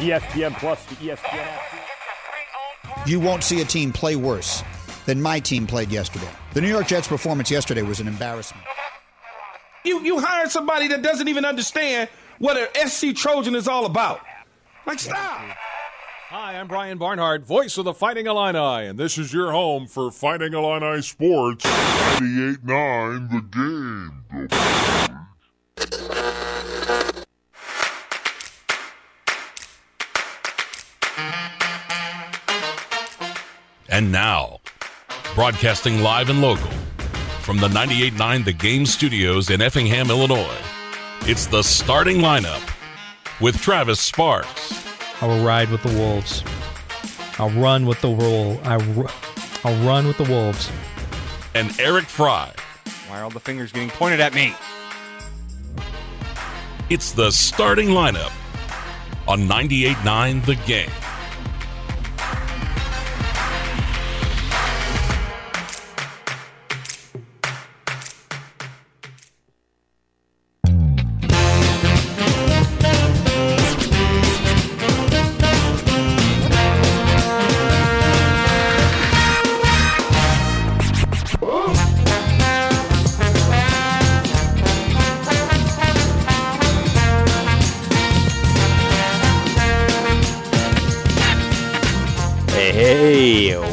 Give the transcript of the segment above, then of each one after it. ESPN Plus to ESPN app. You won't see a team play worse than my team played yesterday. The New York Jets' performance yesterday was an embarrassment. You hired somebody that doesn't even understand what an SC Trojan is all about. Like, stop. Hi, I'm Brian Barnhart, voice of the Fighting Illini, and this is your home for Fighting Illini Sports 98.9 The Game. And now, broadcasting live and local from the 98.9 The Game studios in Effingham, Illinois, it's the starting lineup with Travis Sparks. I will ride with the wolves. I'll run with the I'll run with the wolves. And Eric Fry. Why are all the fingers getting pointed at me? It's the starting lineup on 98.9 The Game.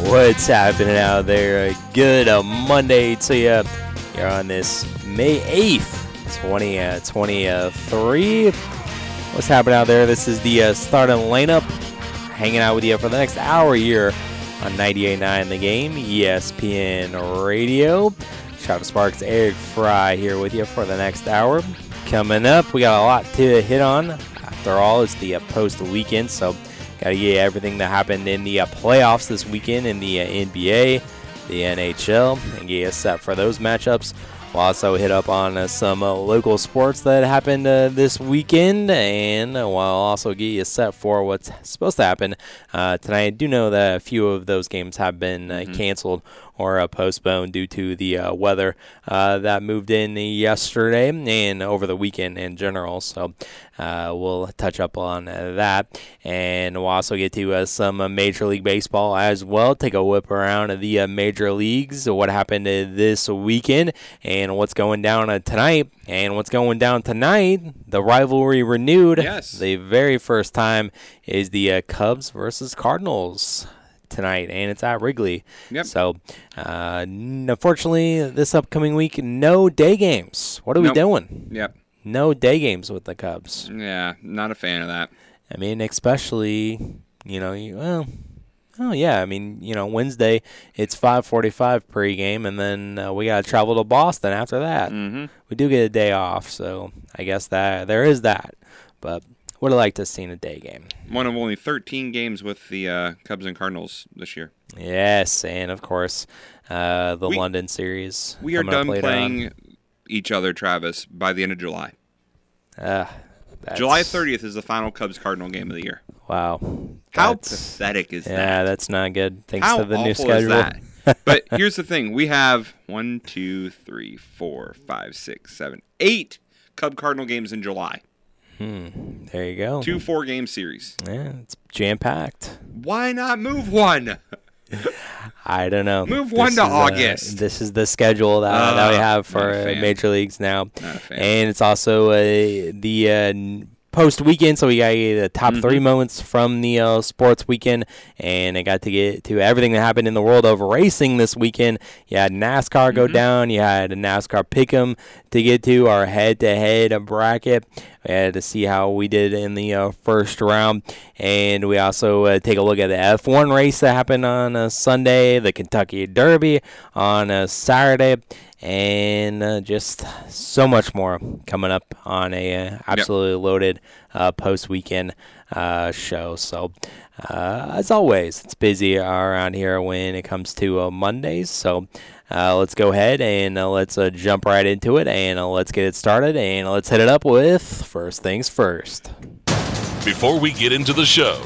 What's happening out there? Good Monday to you. You're on this May 8th, 2023. What's happening out there? This is the starting lineup. Hanging out with you for the next hour here on 98.9 The Game, ESPN Radio. Travis Sparks, Eric Fry here with you for the next hour. Coming up, we got a lot to hit on. After all, it's the post-weekend, so got to get everything that happened in the playoffs this weekend in the NBA, the NHL, and get us set for those matchups. We'll also hit up on some local sports that happened this weekend, and we'll also get you set for what's supposed to happen tonight. I do know that a few of those games have been canceled or postponed due to the weather that moved in yesterday and over the weekend in general. So we'll touch up on that. And we'll also get to some Major League Baseball as well. Take a whip around the major leagues, what happened this weekend, and what's going down tonight. And what's going down tonight, the rivalry renewed. Yes. The very first time is the Cubs versus Cardinals tonight, and it's at Wrigley. Yep. So, unfortunately, this upcoming week, no day games. What are we doing? Yep. No day games with the Cubs. Yeah, not a fan of that. I mean, especially, you know, Wednesday, it's 5:45 pregame, and then we got to travel to Boston after that. Mm-hmm. We do get a day off, so I guess that there is that. But would have liked to have seen a day game. One of only 13 games with the Cubs and Cardinals this year. Yes, and of course, the London series. We are done playing each other, Travis, by the end of July. July 30th is the final Cubs-Cardinal game of the year. Wow. How pathetic is that? Yeah, that's not good. Thanks to the new schedule. How awful is that? But here's the thing. We have 8 Cub-Cardinal games in July. There you go. 2 four-game series. Yeah, it's jam-packed. Why not move one? I don't know. Move one to August. This is the schedule that we have for major leagues now. Not a fan. And it's also the post-weekend, so we got to get the top 3 moments from the sports weekend, and I got to get to everything that happened in the world of racing this weekend. You had NASCAR go down. You had a NASCAR pick'em to get to, our head-to-head bracket. We had to see how we did in the first round, and we also take a look at the F1 race that happened on Sunday, the Kentucky Derby on Saturday, and just so much more coming up on a absolutely loaded post-weekend show. So as always, it's busy around here when it comes to Mondays. So let's go ahead and let's jump right into it, and let's get it started, and let's hit it up with First Things First. Before we get into the show,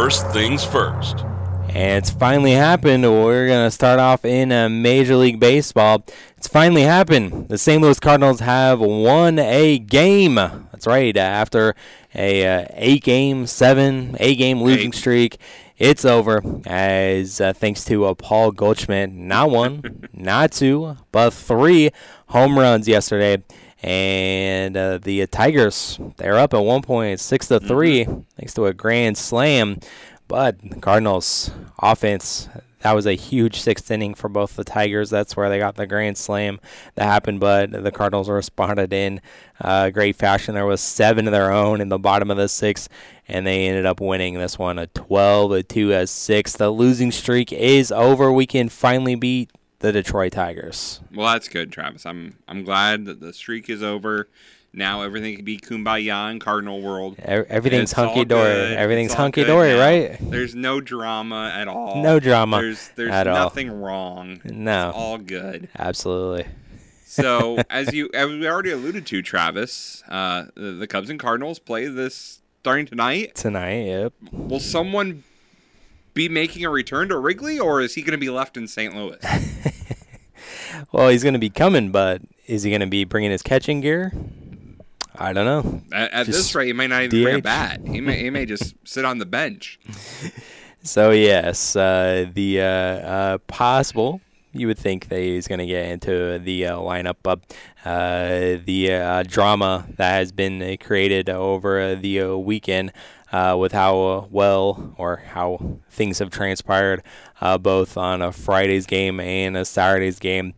first things first. And it's finally happened. We're going to start off in Major League Baseball. It's finally happened. The St. Louis Cardinals have won a game. That's right. After a eight-game losing streak, it's over. As thanks to Paul Goldschmidt, not one, not two, but three home runs yesterday. And the Tigers, they're up at one point, 6-3, thanks to a grand slam. But the Cardinals' offense, that was a huge sixth inning for both the Tigers. That's where they got the grand slam that happened, but the Cardinals responded in great fashion. There was seven of their own in the bottom of the sixth, and they ended up winning this one, a 12-6. The losing streak is over. We can finally beat the Detroit Tigers. Well, that's good, Travis. I'm glad that the streak is over. Now everything can be kumbaya in Cardinal world. Everything's hunky-dory. Everything's hunky-dory, right? There's no drama at all. No drama There's nothing wrong. No. It's all good. Absolutely. So, as we already alluded to, Travis, the Cubs and Cardinals play this starting tonight. Tonight, yep. Will someone be making a return to Wrigley, or is he going to be left in St. Louis? Well, he's going to be coming, but is he going to be bringing his catching gear? I don't know. At this rate, he might not even bring a bat. He may just sit on the bench. So, yes, possible, you would think that he's going to get into the lineup. The drama that has been created over the weekend with how well or how things have transpired both on a Friday's game and a Saturday's game.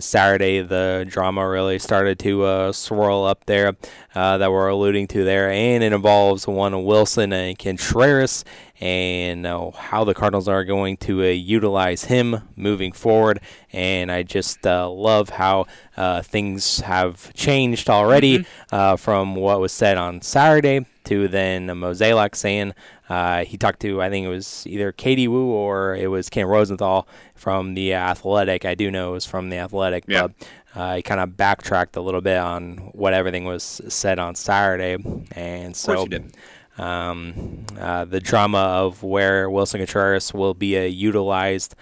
Saturday, the drama really started to swirl up there that we're alluding to there, and it involves one Wilson and Contreras and how the Cardinals are going to utilize him moving forward. And I just love how things have changed already from what was said on Saturday to then Mozeliak saying he talked to, I think it was either Katie Wu or it was Ken Rosenthal from The Athletic. I do know it was from The Athletic, yeah. But he kind of backtracked a little bit on what everything was said on Saturday. And so, of course he did. The drama of where Wilson Contreras will be utilized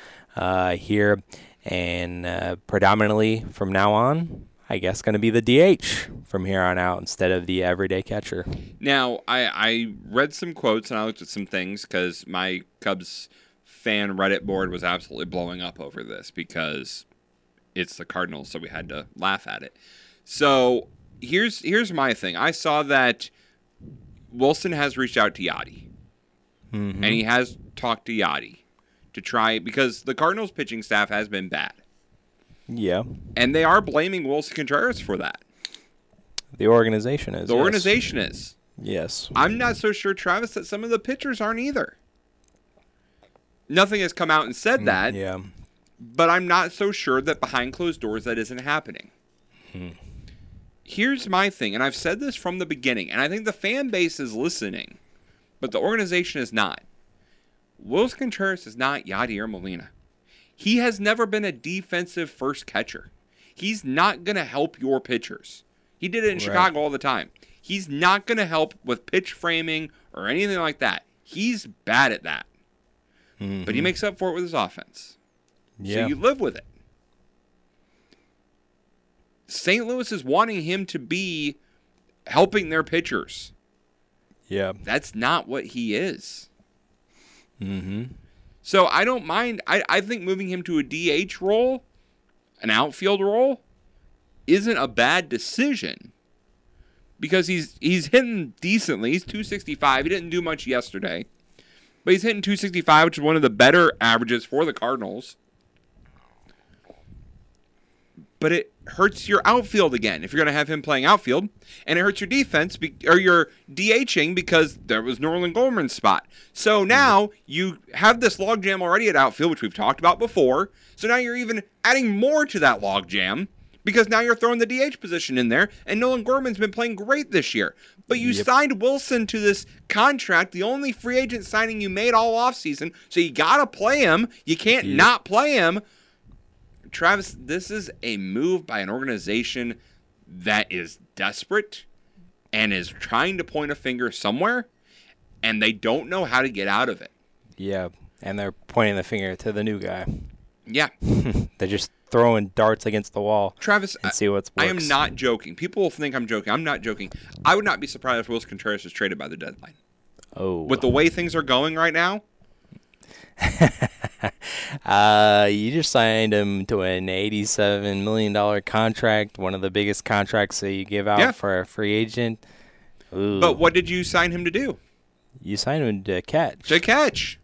here and predominantly from now on, I guess, going to be the DH from here on out instead of the everyday catcher. Now, I read some quotes and I looked at some things because my Cubs fan Reddit board was absolutely blowing up over this because it's the Cardinals, so we had to laugh at it. So here's my thing. I saw that Wilson has reached out to Yachty, and he has talked to Yachty to try because the Cardinals pitching staff has been bad. Yeah. And they are blaming Wilson Contreras for that. The organization is. The organization is. Yes. I'm not so sure, Travis, that some of the pitchers aren't either. Nothing has come out and said that. Yeah. But I'm not so sure that behind closed doors that isn't happening. Here's my thing, and I've said this from the beginning, and I think the fan base is listening, but the organization is not. Wilson Contreras is not Yadier Molina. He has never been a defensive first catcher. He's not going to help your pitchers. He did it in Chicago all the time. He's not going to help with pitch framing or anything like that. He's bad at that. But he makes up for it with his offense. Yeah. So you live with it. St. Louis is wanting him to be helping their pitchers. Yeah. That's not what he is. So I don't mind. I think moving him to a DH role, an outfield role, isn't a bad decision because he's hitting decently. He's 265. He didn't do much yesterday, but he's hitting 265, which is one of the better averages for the Cardinals. But it hurts your outfield again if you're going to have him playing outfield, and it hurts your defense or your DHing because there was Nolan Gorman's spot. So now you have this logjam already at outfield, which we've talked about before. So now you're even adding more to that logjam because now you're throwing the DH position in there, and Nolan Gorman's been playing great this year. But you signed Wilson to this contract, the only free agent signing you made all offseason, so you got to play him. You can't not play him. Travis, this is a move by an organization that is desperate and is trying to point a finger somewhere and they don't know how to get out of it. Yeah, and they're pointing the finger to the new guy. Yeah. They're just throwing darts against the wall, Travis, and see what's works. I am not joking. People will think I'm joking. I'm not joking. I would not be surprised if Wilson Contreras is traded by the deadline. Oh. With the way things are going right now. You just signed him to an $87 million contract, one of the biggest contracts that you give out for a free agent. Ooh. But what did you sign him to do? You signed him to catch. To catch.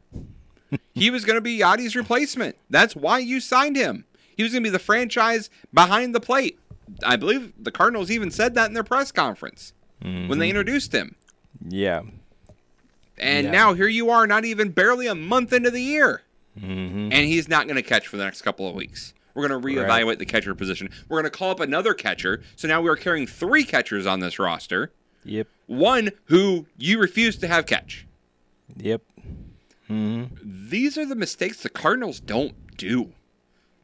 He was going to be Yachty's replacement. That's why you signed him. He was going to be the franchise behind the plate. I believe the Cardinals even said that in their press conference when they introduced him. Yeah. And now here you are, not even barely a month into the year. Mm-hmm. And he's not going to catch for the next couple of weeks. We're going to reevaluate the catcher position. We're going to call up another catcher. So now we're carrying three catchers on this roster. Yep. One who you refuse to have catch. Yep. Mm-hmm. These are the mistakes the Cardinals don't do.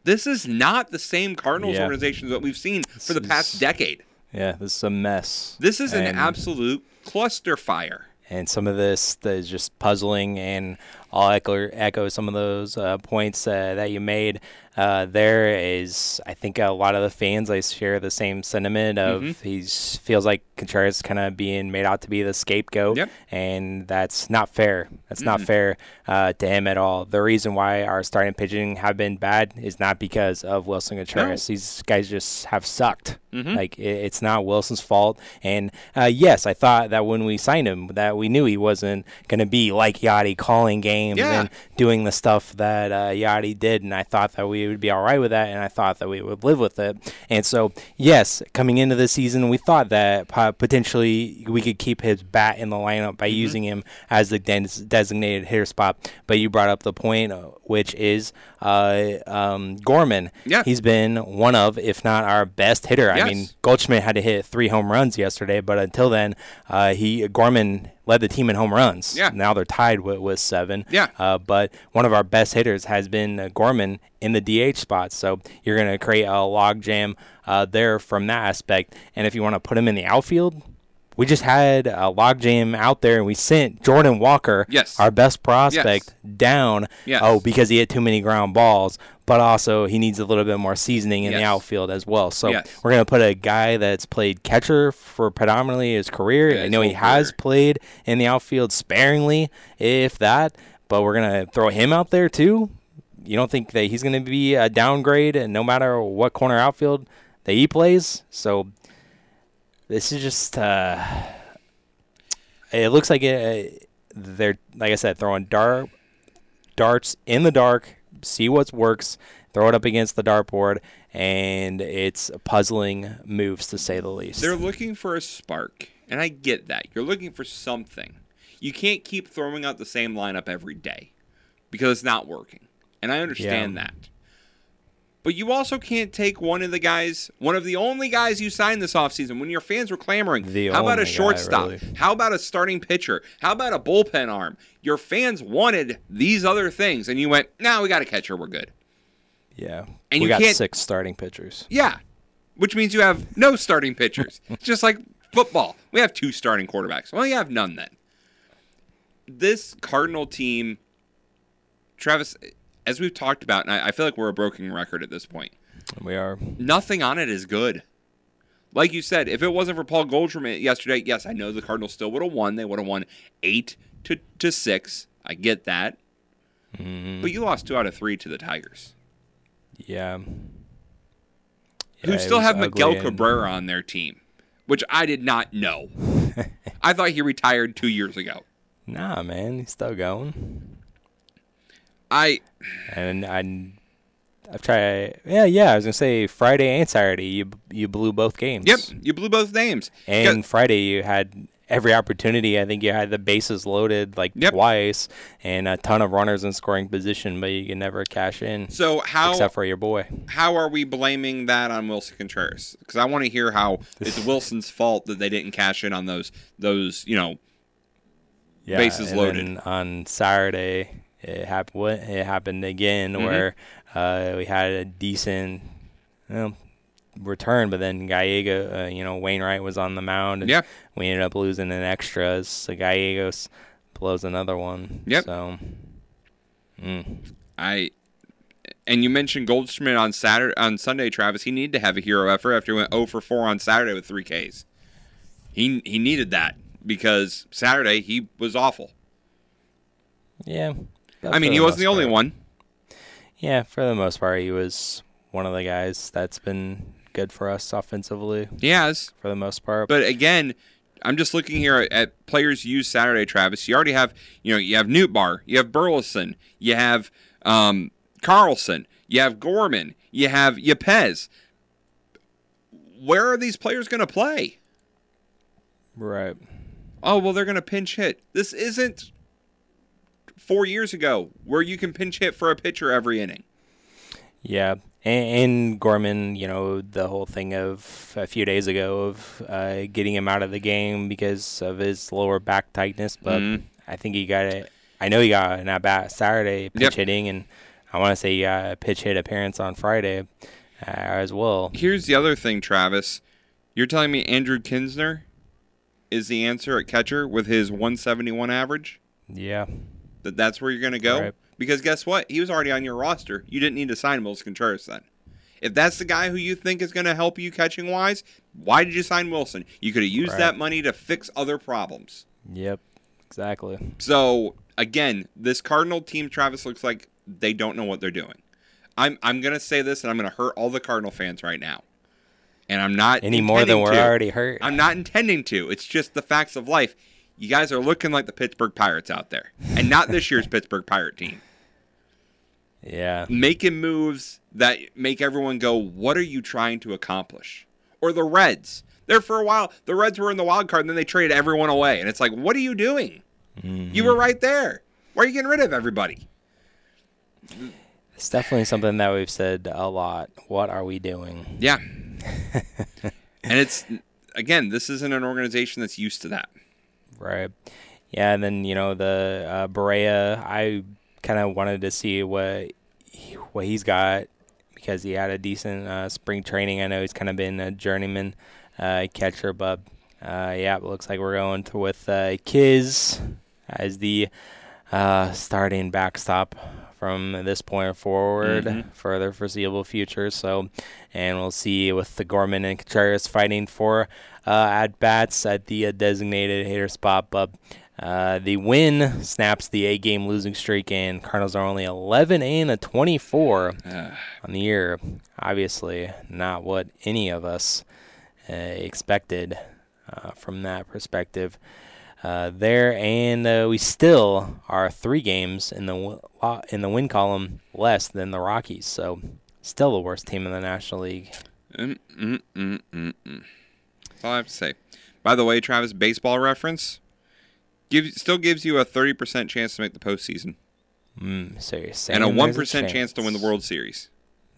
This is not the same Cardinals organization that we've seen for the past decade. Yeah, this is a mess. This is an absolute cluster fire. And some of this is just puzzling, and I'll echo some of those points that you made. There is, I think, a lot of the fans, I share the same sentiment of he feels like Contreras kind of being made out to be the scapegoat, and that's not fair. That's not fair to him at all. The reason why our starting pitching have been bad is not because of Wilson Contreras. No. These guys just have sucked. Like, it's not Wilson's fault. And, yes, I thought that when we signed him that we knew he wasn't going to be like Yachty, calling games and doing the stuff that Yachty did, and I thought that we would be all right with that, and I thought that we would live with it. And so, yes, coming into the season, we thought that potentially we could keep his bat in the lineup by using him as the designated hitter spot. But you brought up the point, which is Gorman. Yeah. He's been one of, if not our best hitter. Yes. I mean, Goldschmidt had to hit 3 home runs yesterday, but until then, Gorman led the team in home runs. Yeah. Now they're tied with 7. Yeah. But one of our best hitters has been Gorman in the DH spot. So you're going to create a logjam there from that aspect. And if you want to put him in the outfield, we just had a logjam out there, and we sent Jordan Walker, our best prospect, down because he hit too many ground balls. But also he needs a little bit more seasoning in the outfield as well. So we're going to put a guy that's played catcher for predominantly his career. I know he has played in the outfield sparingly, if that, but we're going to throw him out there too. You don't think that he's going to be a downgrade and no matter what corner outfield that he plays? So this is just it looks like they're, like I said, throwing darts in the dark. See what works, throw it up against the dartboard, and it's puzzling moves, to say the least. They're looking for a spark, and I get that. You're looking for something. You can't keep throwing out the same lineup every day because it's not working, and I understand that. But you also can't take one of the only guys you signed this offseason when your fans were clamoring. How about a shortstop? Really. How about a starting pitcher? How about a bullpen arm? Your fans wanted these other things, and you went, nah, we got a catcher. We're good. Yeah. And we got 6 starting pitchers. Yeah, which means you have no starting pitchers. It's just like football. We have 2 starting quarterbacks. Well, you have none then. This Cardinal team, Travis, as we've talked about, and I feel like we're a broken record at this point. We are. Nothing on it is good. Like you said, if it wasn't for Paul Goldschmidt yesterday, yes, I know the Cardinals still would have won. They would have won 8-6. I get that. Mm-hmm. But you lost 2 out of 3 to the Tigers. Yeah. Who still have Miguel Cabrera on their team, which I did not know. I thought he retired 2 years ago. Nah, man. He's still going. I've tried. Yeah. I was gonna say Friday and Saturday. You blew both games. Yep, you blew both games. And Friday you had every opportunity. I think you had the bases loaded twice and a ton of runners in scoring position, but you can never cash in. So except for your boy. How are we blaming that on Wilson Contreras? Because I want to hear how it's Wilson's fault that they didn't cash in on those bases loaded. And on Saturday. It happened again where we had a decent return, but then Gallego, Wainwright was on the mound. And we ended up losing in extras. So Gallegos, blows another one. Yep. So, And you mentioned Goldschmidt on Sunday, Travis. He needed to have a hero effort after he went 0 for 4 on Saturday with 3 Ks. He needed that because Saturday he was awful. Yeah. I mean, he wasn't the only one. Yeah, for the most part, he was one of the guys that's been good for us offensively. He has. For the most part. But again, I'm just looking here at players used Saturday, Travis. You already have, you have Newtbar, you have Burleson, you have Carlson, you have Gorman, you have Yepez. Where are these players going to play? Right. Oh, well, they're going to pinch hit. This isn't 4 years ago where you can pinch hit for a pitcher every inning. Yeah. And Gorman, the whole thing of a few days ago of getting him out of the game because of his lower back tightness, but I think he got it. I know he got an at-bat Saturday pitch hitting, and I want to say he got a pitch hit appearance on Friday as well. Here's the other thing, Travis. You're telling me Andrew Kinsner is the answer at catcher with his 171 average? Yeah. That's where you're going to go? Right. Because guess what? He was already on your roster. You didn't need to sign Wilson Contreras then. If that's the guy who you think is going to help you catching-wise, why did you sign Wilson? You could have used that money to fix other problems. Yep, exactly. So, again, this Cardinal team, Travis, looks like they don't know what they're doing. I'm going to say this, and I'm going to hurt all the Cardinal fans right now. And I'm not any more than we're already hurt. I'm not intending to. It's just the facts of life. You guys are looking like the Pittsburgh Pirates out there, and not this year's Pittsburgh Pirate team. Yeah. Making moves that make everyone go, what are you trying to accomplish? Or the Reds. There for a while, the Reds were in the wild card, and then they traded everyone away. And it's like, what are you doing? Mm-hmm. You were right there. Why are you getting rid of everybody? It's definitely something that we've said a lot. What are we doing? Yeah. And it's, again, this isn't an organization that's used to that. Right. Yeah, and then, the Barea, I kind of wanted to see what he's got because he had a decent spring training. I know he's kind of been a journeyman catcher, but, it looks like we're going with Kiz as the starting backstop from this point forward for the foreseeable future. So, and we'll see with the Gorman and Contreras fighting for at-bats at the designated hitter spot. But the win snaps the 8-game losing streak, and Cardinals are only 11-24 on the year. Obviously not what any of us expected from that perspective. We still are 3 games in the win column less than the Rockies, so still the worst team in the National League. That's all I have to say. By the way, Travis, baseball reference still gives you a 30% chance to make the postseason, and a 1% chance to win the World Series.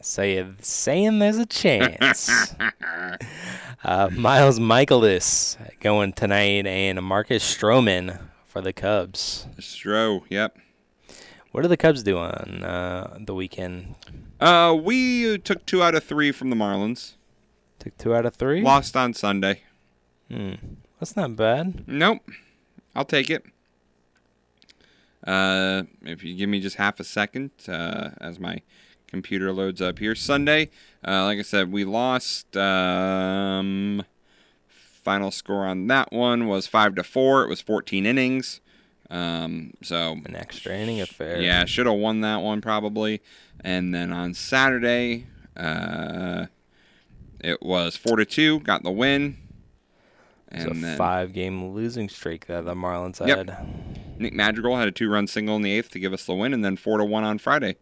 Saying there's a chance. Miles Michaelis going tonight, and Marcus Stroman for the Cubs. Stro, yep. What do the Cubs do on the weekend? We took 2 out of 3 from the Marlins. Took 2 out of 3? Lost on Sunday. That's not bad. Nope. I'll take it. If you give me just half a second as my computer loads up here. Sunday, like I said, we lost. Final score on that one was 5-4. It was 14 innings. So an extra inning affair. Yeah, should have won that one probably. And then on Saturday, it was 4-2. Got the win. And it's a 5-game losing streak that the Marlins had. Yep. Nick Madrigal had a 2-run single in the 8th to give us the win, and then 4-1 on Friday.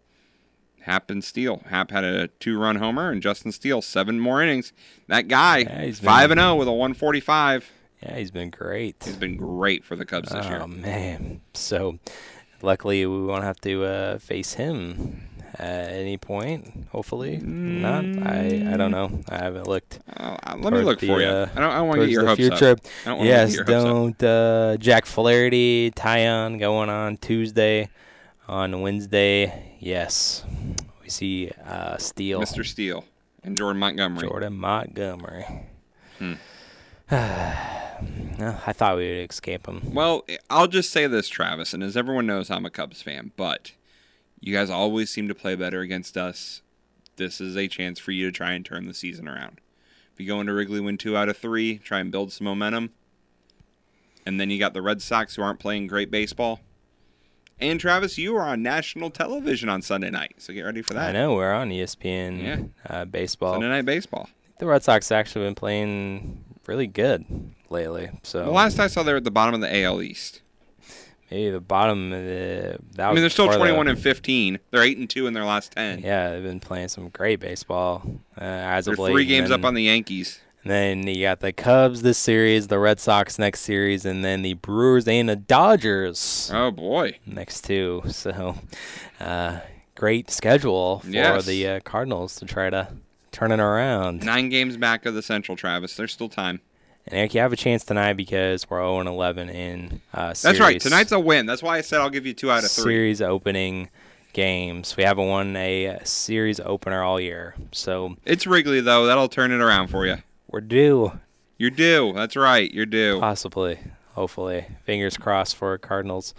Hap and Steele. Hap had a 2-run homer, and Justin Steele 7 more innings. That guy, 5-0 with a 145. Yeah, he's been great. He's been great for the Cubs this year. Oh, man. So, luckily, we won't have to face him at any point, hopefully. Not. I don't know. I haven't looked. Let me look for you. I don't want to get your hopes up. Yes, don't. Jack Flaherty, Tyon going on Tuesday. On Wednesday, yes, we see Steele. Mr. Steele and Jordan Montgomery. Hmm. I thought we would escape him. Well, I'll just say this, Travis, and as everyone knows, I'm a Cubs fan, but you guys always seem to play better against us. This is a chance for you to try and turn the season around. If you go into Wrigley, win 2 out of 3, try and build some momentum. And then you got the Red Sox, who aren't playing great baseball. And, Travis, you are on national television on Sunday night, so get ready for that. I know. We're on ESPN baseball. Sunday Night Baseball. The Red Sox have actually been playing really good lately. So the last I saw, they were at the bottom of the AL East. Maybe the bottom of the – I mean, they're still 21-15. They're 8-2 in their last 10. Yeah, they've been playing some great baseball as of late. They're 3 games up on the Yankees. Then you got the Cubs this series, the Red Sox next series, and then the Brewers and the Dodgers. Oh, boy. Next 2. So, great schedule for the Cardinals to try to turn it around. 9 games back of the Central, Travis. There's still time. And, Eric, you have a chance tonight because we're 0-11 in series. That's right. Tonight's a win. That's why I said I'll give you 2 out of 3. Series opening games. We haven't won a series opener all year. So it's Wrigley, though. That'll turn it around for you. We're due. You're due. That's right. You're due. Possibly. Hopefully. Fingers crossed for Cardinals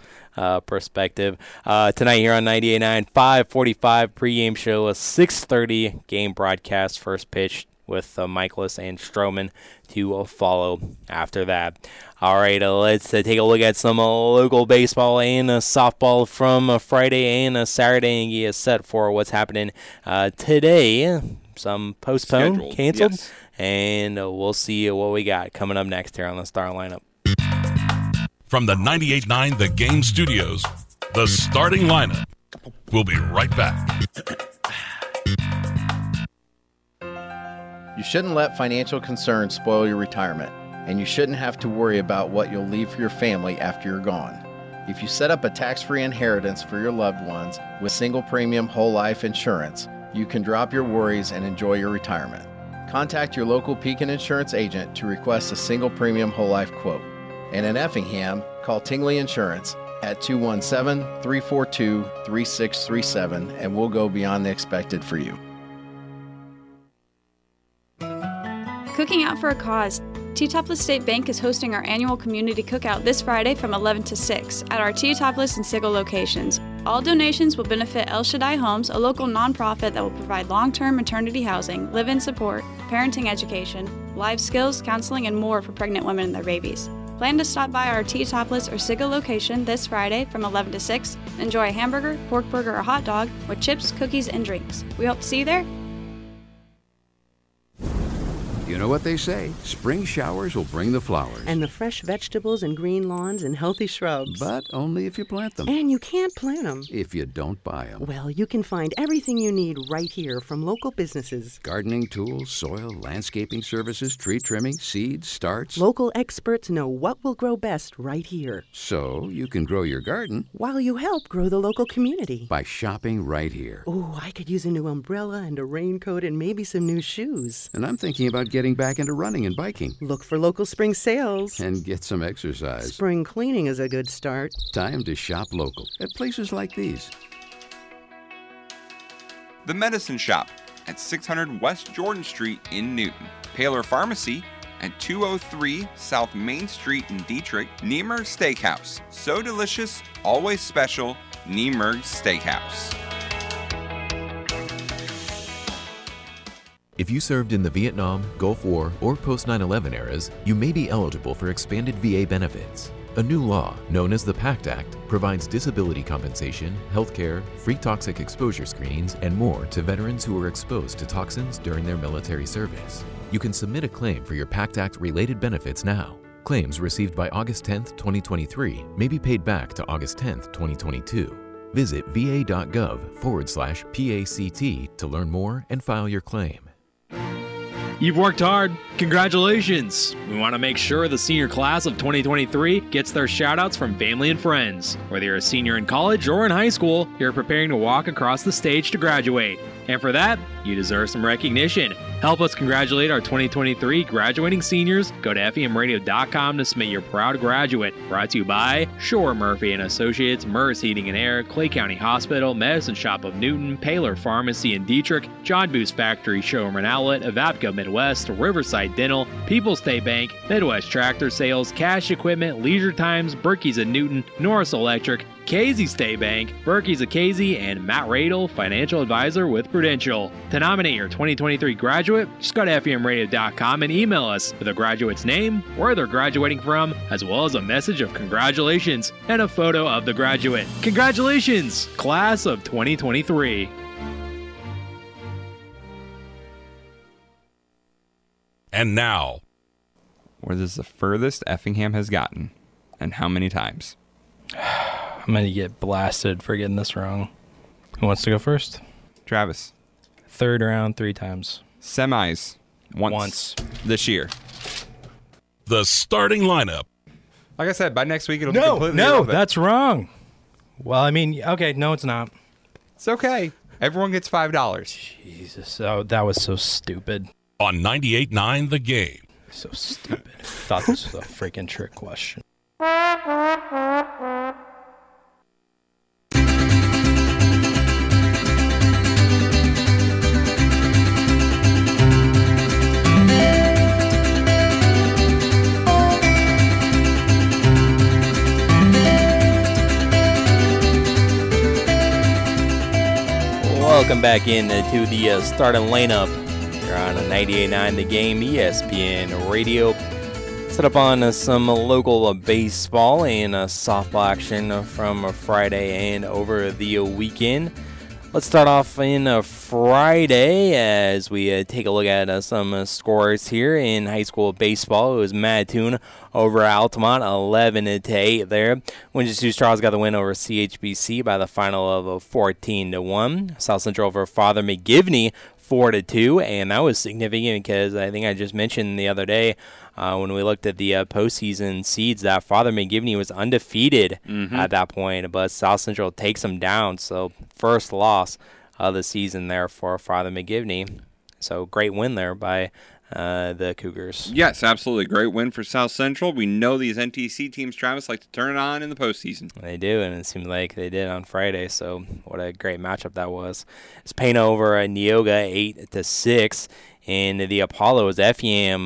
perspective. Tonight here on 98.9, 5:45 pregame show, a 6:30 game broadcast, first pitch with Michaelis and Stroman to follow after that. All right, let's take a look at some local baseball and softball from Friday and Saturday. And get set for what's happening today. Some postponed, scheduled, canceled. Yes. And we'll see what we got coming up next here on the Star Lineup. From the 98.9 The Game Studios, the starting lineup. We'll be right back. You shouldn't let financial concerns spoil your retirement, and you shouldn't have to worry about what you'll leave for your family after you're gone. If you set up a tax-free inheritance for your loved ones with single premium whole life insurance, you can drop your worries and enjoy your retirement. Contact your local Pekin Insurance agent to request a single premium whole life quote. And in Effingham, call Tingley Insurance at 217-342-3637, and we'll go beyond the expected for you. Cooking out for a cause. Teutoplis State Bank is hosting our annual community cookout this Friday from 11 to 6 at our Teutoplis and Sigel locations. All donations will benefit El Shaddai Homes, a local nonprofit that will provide long-term maternity housing, live-in support, parenting education, life skills, counseling, and more for pregnant women and their babies. Plan to stop by our Teutoplis or Sigel location this Friday from 11 to 6 and enjoy a hamburger, pork burger, or hot dog with chips, cookies, and drinks. We hope to see you there. You know what they say, spring showers will bring the flowers. And the fresh vegetables and green lawns and healthy shrubs. But only if you plant them. And you can't plant them if you don't buy them. Well, you can find everything you need right here from local businesses. Gardening tools, soil, landscaping services, tree trimming, seeds, starts. Local experts know what will grow best right here. So you can grow your garden while you help grow the local community. By shopping right here. Oh, I could use a new umbrella and a raincoat and maybe some new shoes. And I'm thinking about getting back into running and biking. Look for local spring sales. And get some exercise. Spring cleaning is a good start. Time to shop local at places like these. The Medicine Shop at 600 West Jordan Street in Newton. Paler Pharmacy at 203 South Main Street in Dietrich. Niemerg Steakhouse. So delicious, always special, Niemerg Steakhouse. If you served in the Vietnam, Gulf War, or post-9/11 eras, you may be eligible for expanded VA benefits. A new law, known as the PACT Act, provides disability compensation, health care, free toxic exposure screenings, and more to veterans who were exposed to toxins during their military service. You can submit a claim for your PACT Act-related benefits now. Claims received by August 10, 2023 may be paid back to August 10, 2022. Visit va.gov/PACT to learn more and file your claim. You've worked hard. Congratulations. We want to make sure the senior class of 2023 gets their shout-outs from family and friends. Whether you're a senior in college or in high school, you're preparing to walk across the stage to graduate. And for that, you deserve some recognition. Help us congratulate our 2023 graduating seniors. Go to FEMradio.com to submit your proud graduate. Brought to you by Shore Murphy & Associates, MERS Heating & Air, Clay County Hospital, Medicine Shop of Newton, Paler Pharmacy in Dietrich, John Boos Factory, Showroom and Outlet, Evapco Midwest, Riverside Pride Dental, People's State Bank, Midwest Tractor Sales, Cash Equipment, Leisure Times, Berkey's of Newton, Norris Electric, Casey State Bank, Berkey's of Casey, and Matt Radel, Financial Advisor with Prudential. To nominate your 2023 graduate, just go to fmradio.com and email us with a graduate's name, where they're graduating from, as well as a message of congratulations and a photo of the graduate. Congratulations, Class of 2023. And now, where this is the furthest Effingham has gotten, and how many times? I'm going to get blasted for getting this wrong. Who wants to go first? Travis. Third round, 3 times. Semis. Once. This year. The starting lineup. Like I said, by next week it'll be completely irrelevant. That's wrong. Well, I mean, okay, no, it's not. It's okay. Everyone gets $5. Jesus, oh, that was so stupid. On 98.9 The Game. So stupid. Thought this was a freaking trick question. Welcome back in to the starting lineup. You're on 98.9 The Game, ESPN Radio. Set up on some local baseball and softball action from Friday and over the weekend. Let's start off in Friday as we take a look at some scores here in high school baseball. It was Mattoon over Altamont, 11-8 there. Winchester Charles got the win over CHBC by the final of 14-1. South Central over Father McGivney, 4-2, and that was significant because I think I just mentioned the other day when we looked at the postseason seeds that Father McGivney was undefeated at that point, but South Central takes him down. So first loss of the season there for Father McGivney. So great win there by the Cougars. Yes, absolutely. Great win for South Central. We know these NTC teams, Travis, like to turn it on in the postseason. They do, and it seemed like they did on Friday. So what a great matchup that was. It's Payne over Neoga, 8-6. And the Apollo is Effingham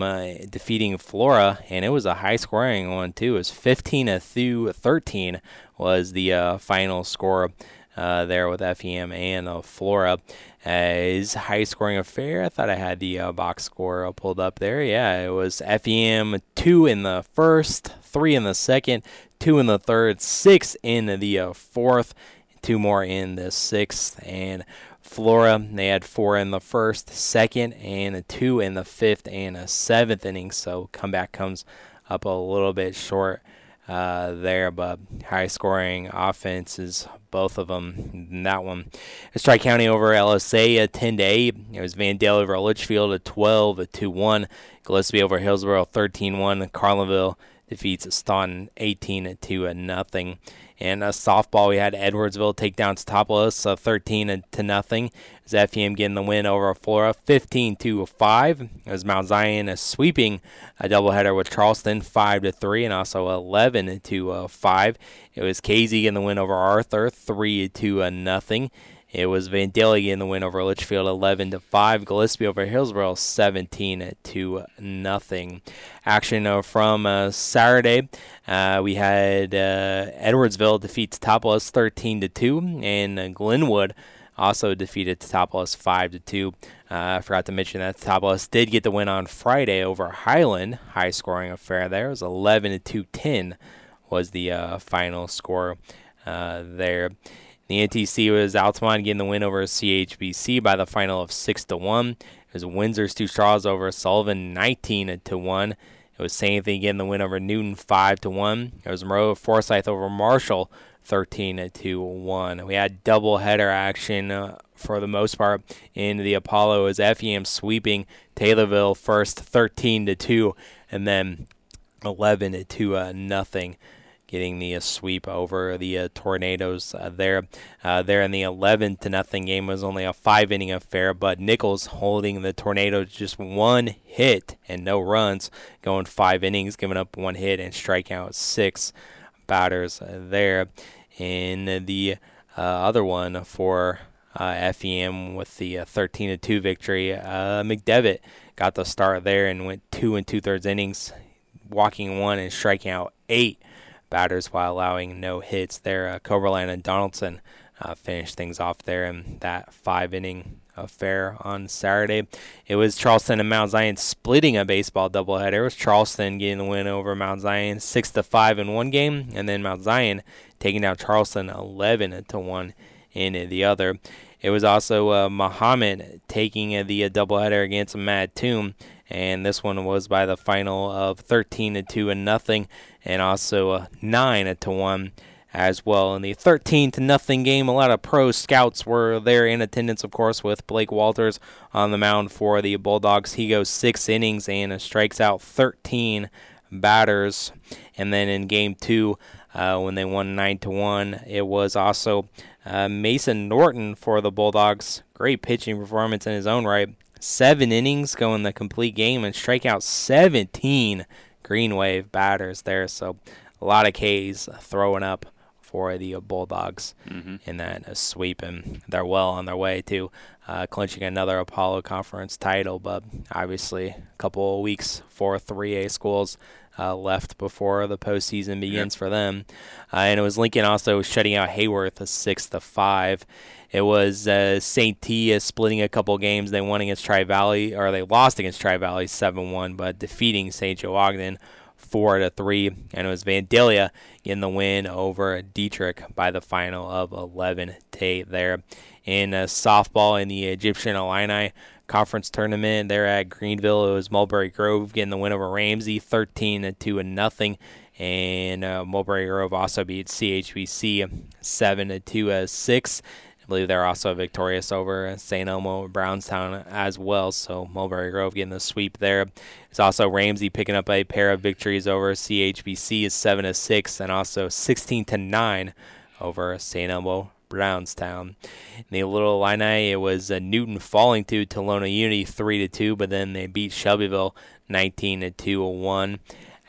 defeating Flora, and it was a high-scoring one, too. It was 15-13 was the final score there with Effingham and Flora. Is high-scoring affair. I thought I had the box score pulled up there. Yeah, it was Effingham 2 in the first, 3 in the second, 2 in the third, 6 in the fourth, 2 more in the sixth, and Flora, they had 4 in the first, second, and 2 in the fifth and a seventh inning. So comeback comes up a little bit short there, but high-scoring offenses, both of them in that one. It's Tri-County over LSA, 10-8. It was Vandale over Litchfield, 12-1. Gillespie over Hillsboro, 13-1. Carlinville defeats Staunton, 18-0. And softball, we had Edwardsville take down Stopolis, 13-0. It was Effingham getting the win over Flora, 15-5. It was Mount Zion sweeping a doubleheader with Charleston, 5-3, and also 11-5. It was Casey getting the win over Arthur, 3-0. It was Vandalia getting the win over Litchfield, 11-5. Gillespie over Hillsboro, 17-0. Action from Saturday, we had Edwardsville defeat Totopolis 13-2, and Glenwood also defeated Totopolis 5-2. I forgot to mention that Totopolis did get the win on Friday over Highland. High-scoring affair there. It was 11-10 was the final score there. The NTC was Altamont getting the win over CHBC by the final of 6-1. It was Windsor's 2 Charles over Sullivan, 19-1. It was St. Anthony getting the win over Newton, 5-1. It was Monroe Forsyth over Marshall, 13-1. We had doubleheader action for the most part in the Apollo as Effingham sweeping Taylorville first, 13-2, and then 11-0. Getting the sweep over the Tornadoes there. There in the 11-0 game was only a 5-inning affair, but Nichols holding the Tornadoes just 1 hit and no runs, going 5 innings, giving up 1 hit and striking out 6 batters there. And the other one for Effingham with the 13-2 victory, McDevitt got the start there and went 2 2/3 innings, walking 1 and striking out 8 batters while allowing no hits there. Coberland and Donaldson finished things off there in that 5-inning affair on Saturday. It was Charleston and Mount Zion splitting a baseball doubleheader. It was Charleston getting the win over Mount Zion 6-5 in one game, and then Mount Zion taking out Charleston 11-1 in the other. It was also Muhammad taking the doubleheader against Matt Toom, and this one was by the final of 13-2 and nothing, and also 9-1. As well in the 13-0 game. A lot of pro scouts were there in attendance, of course, with Blake Walters on the mound for the Bulldogs. He goes 6 innings and strikes out 13 batters. And then in game 2, when they won 9-1, it was also Mason Norton for the Bulldogs. Great pitching performance in his own right. 7 innings going the complete game and strike out 17 Green Wave batters there. So a lot of K's throwing up for the Bulldogs in that sweep, and they're well on their way to clinching another Apollo Conference title, but obviously a couple of weeks for 3A schools left before the postseason begins for them. And it was Lincoln also shutting out Hayworth 6-5. It was St. T splitting a couple games. They won against Tri-Valley, or they lost against Tri-Valley 7-1, but defeating St. Joe Ogden 4-3, and it was Vandalia getting the win over Dietrich by the final of 11-8 there. In softball in the Egyptian Illini Conference Tournament there at Greenville, it was Mulberry Grove getting the win over Ramsey 13-2, and Mulberry Grove also beat CHBC 7-2. I believe they're also victorious over St. Elmo Brownstown as well, so Mulberry Grove getting the sweep there. It's also Ramsey picking up a pair of victories over CHBC 7-6 and also 16-9 over St. Elmo Brownstown. In the Little Illini, it was Newton falling to Kelowna Unity 3-2, but then they beat Shelbyville 19-2.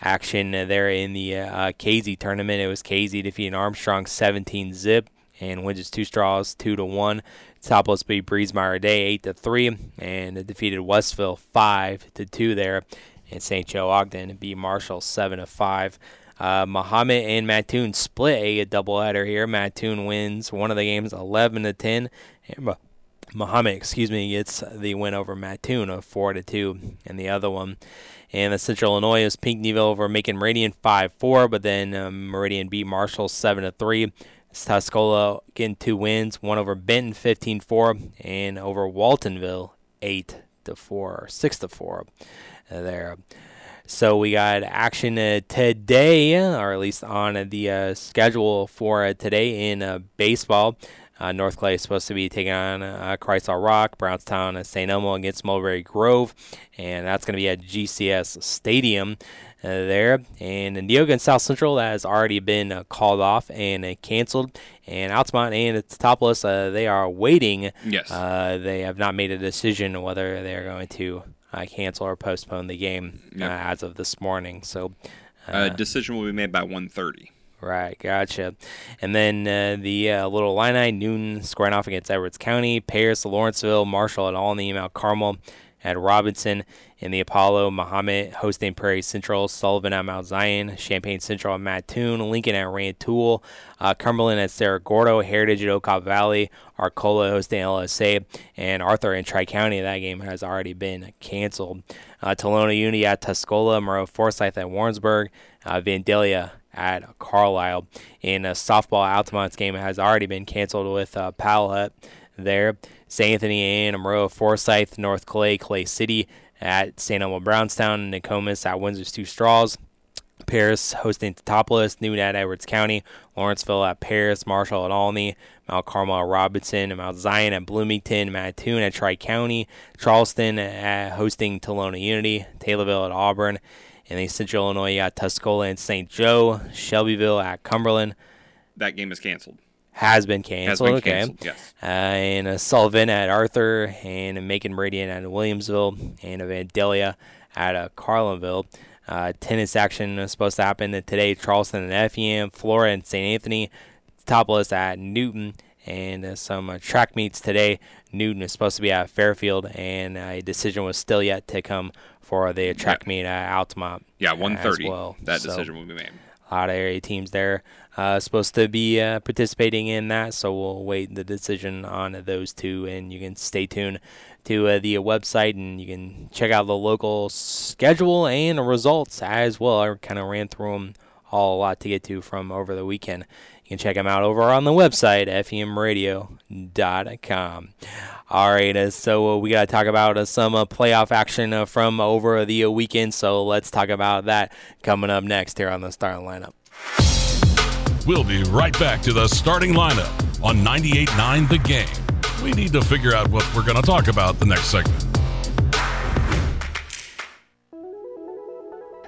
Action there in the Casey tournament, it was Casey defeating Armstrong 17-0. And Wingate's Two Straws 2-1. Topless beat Breezemeyer Day 8-3, and defeated Westville 5-2 there. And St. Joe Ogden beat Marshall 7-5. Muhammad and Mattoon split a doubleheader here. Mattoon wins one of the games 11-10. And Muhammad, gets the win over Mattoon of 4-2 in the other one. And the Central Illinois is Pinckneyville over Macon Meridian 5-4, but then Meridian beat Marshall 7-3. Tuscola getting 2 wins, one over Benton 15-4 and over Waltonville 8-4, 6-4 there. So we got action today, or at least on the schedule for today in baseball. North Clay is supposed to be taking on Chrysler Rock, Brownstown, St. Elmo against Mulberry Grove, and that's going to be at GCS Stadium there. And Neoga and South Central, that has already been called off and canceled. And Altamont and Topless, they are waiting. Yes. They have not made a decision whether they're going to cancel or postpone the game as of this morning. So a decision will be made by 1:30. Right, gotcha. And then the Little Illini, Newton squaring off against Edwards County, Paris, Lawrenceville, Marshall et al. In the Mount Carmel at Robinson in the Apollo, Muhammad hosting Prairie Central, Sullivan at Mount Zion, Champaign Central at Mattoon, Lincoln at Rantoul, Cumberland at Cerro Gordo, Heritage at Okop Valley, Arcola hosting LSA, and Arthur and Tri-County. That game has already been canceled. Kelowna Unity at Tuscola, Moreau Forsyth at Warrensburg, Vandalia at Carlisle. In softball, Altamont's game has already been canceled with Powell Hut there. St. Anthony and Amarillo, Forsyth, North Clay, Clay City at St. Elmo Brownstown, Nokomis at Wingate's Two Straws, Paris hosting Totopolis, Newton at Edwards County, Lawrenceville at Paris, Marshall at Alney, Mount Carmel at Robinson, Mount Zion at Bloomington, Mattoon at Tri-County, Charleston at hosting Kelowna Unity, Taylorville at Auburn. In the Central Illinois, at Tuscola and St. Joe, Shelbyville at Cumberland. That game is canceled. Has been canceled. Has been canceled. Okay. Yes. And Sullivan at Arthur, and Macon Meridian at Williamsville, and Vandalia at Carlinville. Tennis action is supposed to happen today. Charleston and Effingham, Flora and St. Anthony, Topless at Newton, and some track meets today. Newton is supposed to be at Fairfield, and a decision was still yet to come for the track meet at Altamont. Yeah, 1:30. Well. That decision will be made. A lot of area teams there supposed to be participating in that, so we'll wait the decision on those two, and you can stay tuned to the website, and you can check out the local schedule and results as well. I kind of ran through them all, a lot to get to from over the weekend. You can check them out over on the website, femradio.com. All right, so we got to talk about some playoff action from over the weekend, so let's talk about that coming up next here on the starting lineup. We'll be right back to the starting lineup on 98.9 The Game. We need to figure out what we're going to talk about the next segment.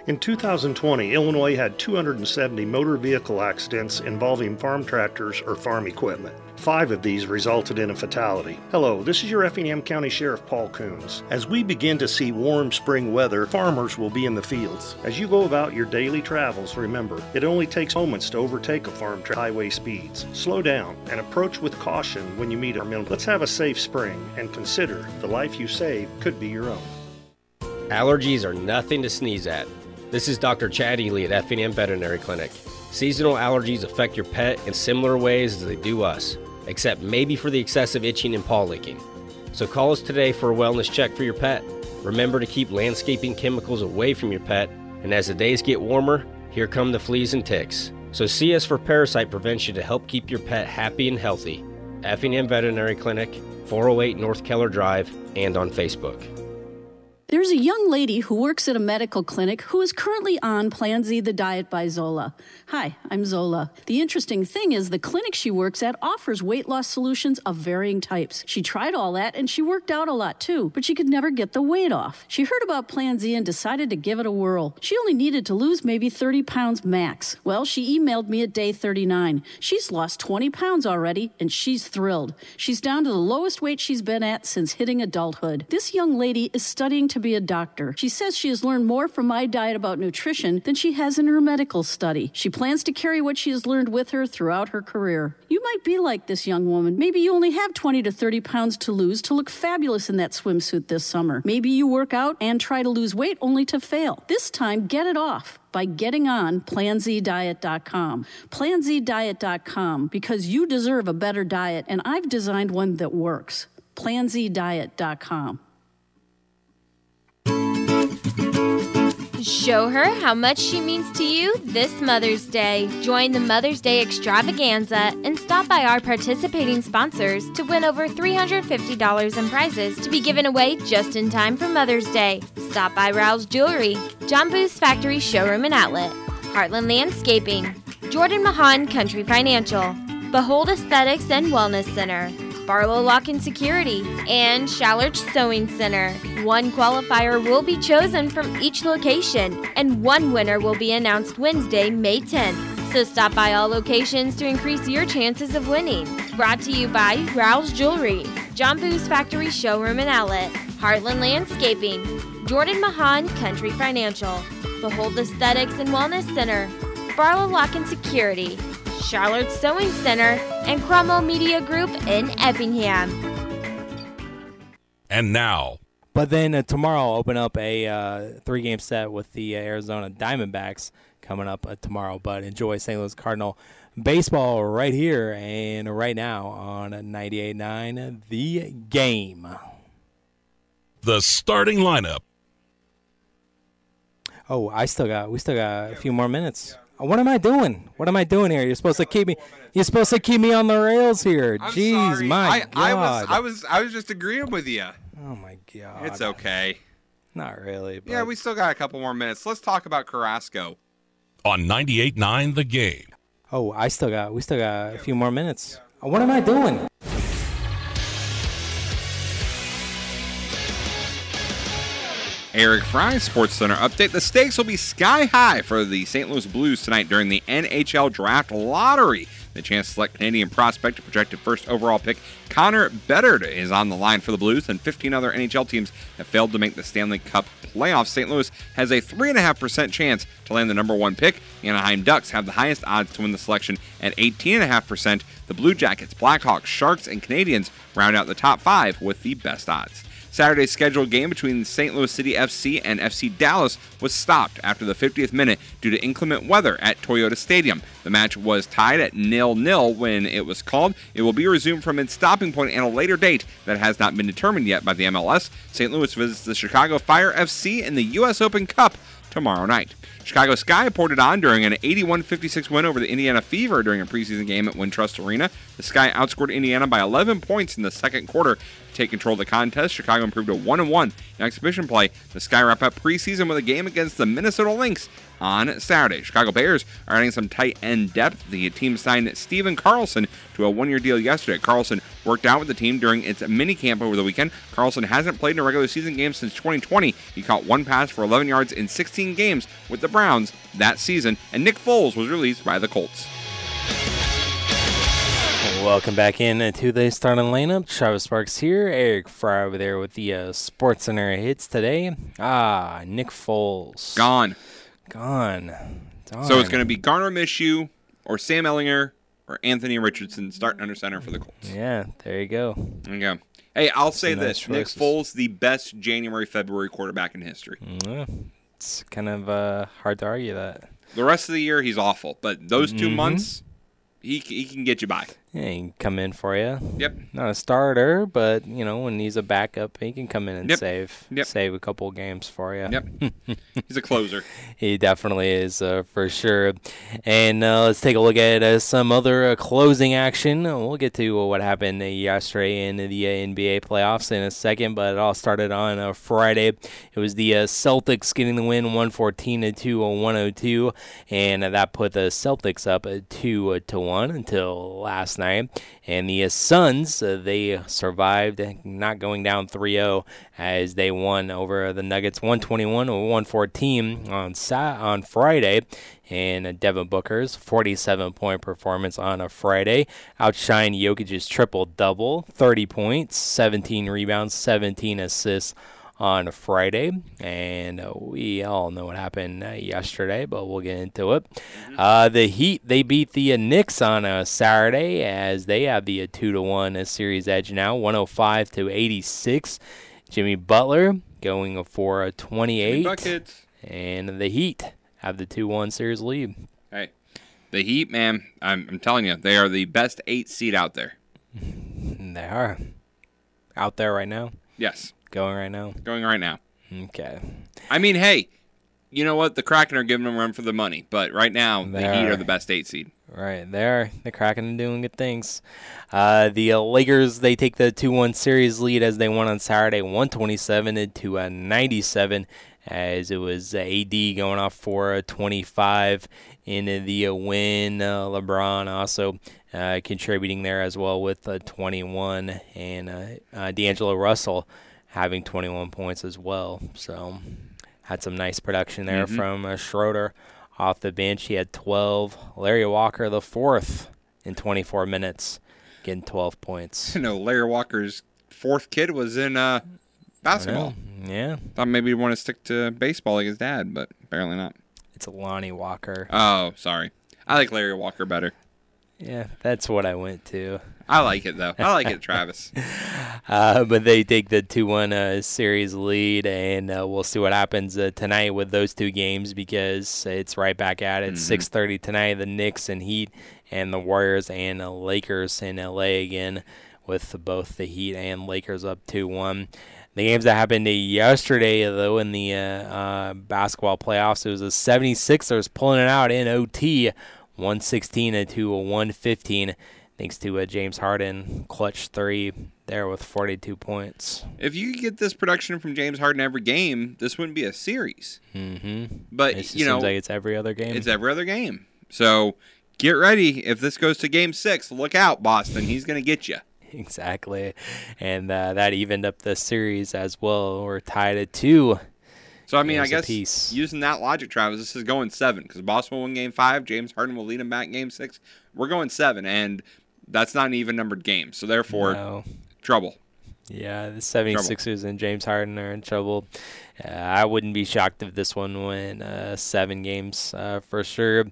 In 2020, Illinois had 270 motor vehicle accidents involving farm tractors or farm equipment. 5 of these resulted in a fatality. Hello, this is your Effingham County Sheriff Paul Coons. As we begin to see warm spring weather, farmers will be in the fields. As you go about your daily travels, remember, it only takes moments to overtake a farm tractor at highway speeds. Slow down and approach with caution when you meet a farm. Let's have a safe spring and consider the life you save could be your own. Allergies are nothing to sneeze at. This is Dr. Chad Ely at Effingham Veterinary Clinic. Seasonal allergies affect your pet in similar ways as they do us, except maybe for the excessive itching and paw licking. So call us today for a wellness check for your pet. Remember to keep landscaping chemicals away from your pet, and as the days get warmer, here come the fleas and ticks. So see us for parasite prevention to help keep your pet happy and healthy. Effingham Veterinary Clinic, 408 North Keller Drive, and on Facebook. There's a young lady who works at a medical clinic who is currently on Plan Z, the diet by Zola. Hi, I'm Zola. The interesting thing is the clinic she works at offers weight loss solutions of varying types. She tried all that, and she worked out a lot too, but she could never get the weight off. She heard about Plan Z and decided to give it a whirl. She only needed to lose maybe 30 pounds max. Well, she emailed me at day 39. She's lost 20 pounds already, and she's thrilled. She's down to the lowest weight she's been at since hitting adulthood. This young lady is studying to be a doctor. She says she has learned more from my diet about nutrition than she has in her medical study. She plans to carry what she has learned with her throughout her career. You might be like this young woman. Maybe you only have 20 to 30 pounds to lose to look fabulous in that swimsuit this summer. Maybe you work out and try to lose weight only to fail. This time, get it off by getting on PlanZDiet.com. PlanZDiet.com, because you deserve a better diet, and I've designed one that works. PlanZDiet.com. Show her how much she means to you this Mother's Day. Join the Mother's Day extravaganza and stop by our participating sponsors to win over $350 in prizes to be given away just in time for Mother's Day. Stop by Rouse Jewelry, John Booth's Factory Showroom and Outlet, Heartland Landscaping, Jordan Mahan Country Financial, Behold Aesthetics and Wellness Center, Barlow Lock and Security, and Shallerch Sewing Center. One qualifier will be chosen from each location, and one winner will be announced Wednesday, May 10th. So stop by all locations to increase your chances of winning. Brought to you by Rouse Jewelry, John Booth's Factory Showroom and Outlet, Heartland Landscaping, Jordan Mahan Country Financial, Behold Aesthetics and Wellness Center, Barlow Lock and Security, Charlotte Sewing Center, and Cromwell Media Group in Effingham. And now. But then tomorrow I'll open up a 3-game set with the Arizona Diamondbacks coming up tomorrow. But enjoy St. Louis Cardinal baseball right here and right now on 98.9 The Game. The starting lineup. Oh, we still got a few more minutes. What am I doing? What am I doing here? You're supposed to keep me. You're supposed to keep me on the rails here. I'm Jeez, sorry. My God. I was just agreeing with you. Oh my God. It's okay. Not really. But... yeah, we still got a couple more minutes. Let's talk about Carrasco. On 98.9 The Game. Oh, we still got a few more minutes. Yeah. What am I doing? Eric Fry, SportsCenter update. The stakes will be sky high for the St. Louis Blues tonight during the NHL Draft Lottery. The chance to select Canadian prospect, projected first overall pick, Connor Bedard, is on the line for the Blues, and 15 other NHL teams have failed to make the Stanley Cup playoffs. St. Louis has a 3.5% chance to land the number one pick. The Anaheim Ducks have the highest odds to win the selection at 18.5%. The Blue Jackets, Blackhawks, Sharks, and Canadiens round out the top five with the best odds. Saturday's scheduled game between St. Louis City FC and FC Dallas was stopped after the 50th minute due to inclement weather at Toyota Stadium. The match was tied at 0-0 when it was called. It will be resumed from its stopping point at a later date that has not been determined yet by the MLS. St. Louis visits the Chicago Fire FC in the U.S. Open Cup tomorrow night. Chicago Sky ported on during an 81-56 win over the Indiana Fever during a preseason game at Wintrust Arena. The Sky outscored Indiana by 11 points in the second quarter. To take control of the contest, Chicago improved to 1-1 in exhibition play. The Sky wrap up preseason with a game against the Minnesota Lynx on Saturday. Chicago Bears are adding some tight end depth. The team signed Steven Carlson to a one-year deal yesterday. Carlson worked out with the team during its minicamp over the weekend. Carlson hasn't played in a regular season game since 2020. He caught one pass for 11 yards in 16 games with the Browns that season, and Nick Foles was released by the Colts. Welcome back in to the starting lineup. Travis Sparks here, Eric Fry over there with the Sports Center hits today. Nick Foles. Gone. Darn. So it's going to be Garner Minshew or Sam Ehlinger or Anthony Richardson starting under center for the Colts. Yeah, there you go. There you go. Hey, I'll say this. Choices. Nick Foles, the best January-February quarterback in history. Yeah. It's kind of hard to argue that. The rest of the year, he's awful. But those 2 months, he can get you by. Yeah, he can come in for you. Yep. Not a starter, but, you know, when he's a backup, he can come in and save a couple games for you. Yep. He's a closer. He definitely is, for sure. And let's take a look at some other closing action. We'll get to what happened yesterday in the NBA playoffs in a second, but it all started on Friday. It was the Celtics getting the win, 114-102, and that put the Celtics up 2-1 until last night. And the Suns, they survived not going down 3-0 as they won over the Nuggets 121-114 on Friday. And Devin Booker's 47-point performance on a Friday outshined Jokic's triple-double, 30 points, 17 rebounds, 17 assists on Friday, and we all know what happened yesterday, but we'll get into it. The Heat, they beat the Knicks on a Saturday as they have the 2-1 series edge now, 105-86. Jimmy Butler going for a 28, and the Heat have the 2-1 series lead. Hey, the Heat, man, I'm telling you, they are the best 8 seed out there. They are out there right now. Yes. Going right now. Okay. I mean, hey, you know what? The Kraken are giving them a run for the money, but right now the Heat are the best 8 seed. Right there. The Kraken are doing good things. The Lakers, they take the 2-1 series lead as they won on Saturday, 127-97, as it was AD going off for 25 in the win. LeBron also contributing there as well with 21, and D'Angelo Russell having 21 points as well. So had some nice production there from Schroeder off the bench. He had 12. Larry Walker, the fourth in 24 minutes, getting 12 points. You know, Larry Walker's fourth kid was in basketball. Yeah. Thought maybe he'd want to stick to baseball like his dad, but apparently not. It's Lonnie Walker. Oh, sorry. I like Larry Walker better. Yeah, that's what I went to. I like it, though. I like it, Travis. But they take the 2-1 series lead, and we'll see what happens tonight with those two games because it's right back at it. 6:30 tonight, the Knicks and Heat and the Warriors and Lakers in L.A. again with both the Heat and Lakers up 2-1. The games that happened yesterday, though, in the basketball playoffs, it was the 76ers pulling it out in OT, 116-115, thanks to James Harden, clutch three there with 42 points. If you could get this production from James Harden every game, this wouldn't be a series. But it seems like it's every other game. It's every other game. So get ready. If this goes to Game 6, look out, Boston. He's going to get you. Exactly. And that evened up the series as well. We're tied at 2. So, I mean, I guess using that logic, Travis, this is going 7 because Boston will win Game 5. James Harden will lead him back Game 6. We're going 7, and that's not an even-numbered game. So, therefore, trouble. Yeah, the 76ers and James Harden are in trouble. I wouldn't be shocked if this one went 7 games for sure,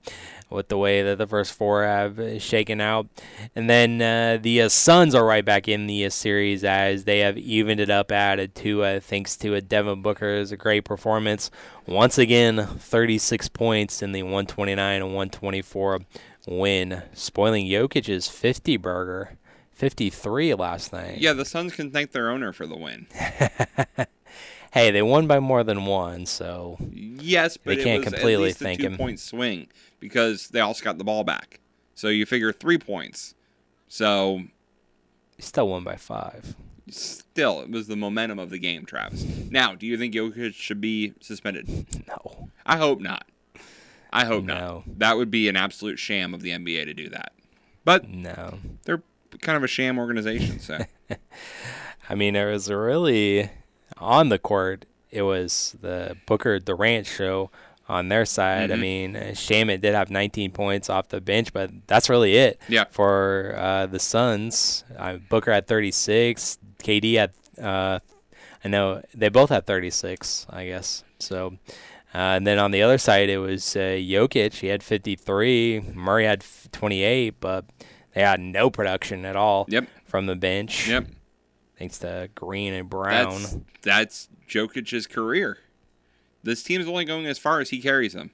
with the way that the first 4 have shaken out. And then the Suns are right back in the series as they have evened it up at a 2, thanks to Devin Booker's great performance. Once again, 36 points in the 129-124 win, spoiling Jokic's 50-burger. 53 last night. Yeah, the Suns can thank their owner for the win. Hey, they won by more than one, so yes, but they can't completely thank him. It was at least a 2-point swing because they also got the ball back. So you figure 3 points. So you still won by 5. Still, it was the momentum of the game, Travis. Now, do you think Jokic should be suspended? No. I hope not. I hope not. That would be an absolute sham of the NBA to do that. But no, they're kind of a sham organization, so I mean, it was really on the court. It was the Booker Durant show on their side. Mm-hmm. I mean, Shaman did have 19 points off the bench, but that's really it. Yeah. For the Suns, Booker had 36, KD had I know they both had 36, I guess. So and then on the other side, it was Jokic. He had 53. Murray had 28, but they had no production at all from the bench. Yep. Thanks to Green and Brown. That's Jokic's career. This team's only going as far as he carries them.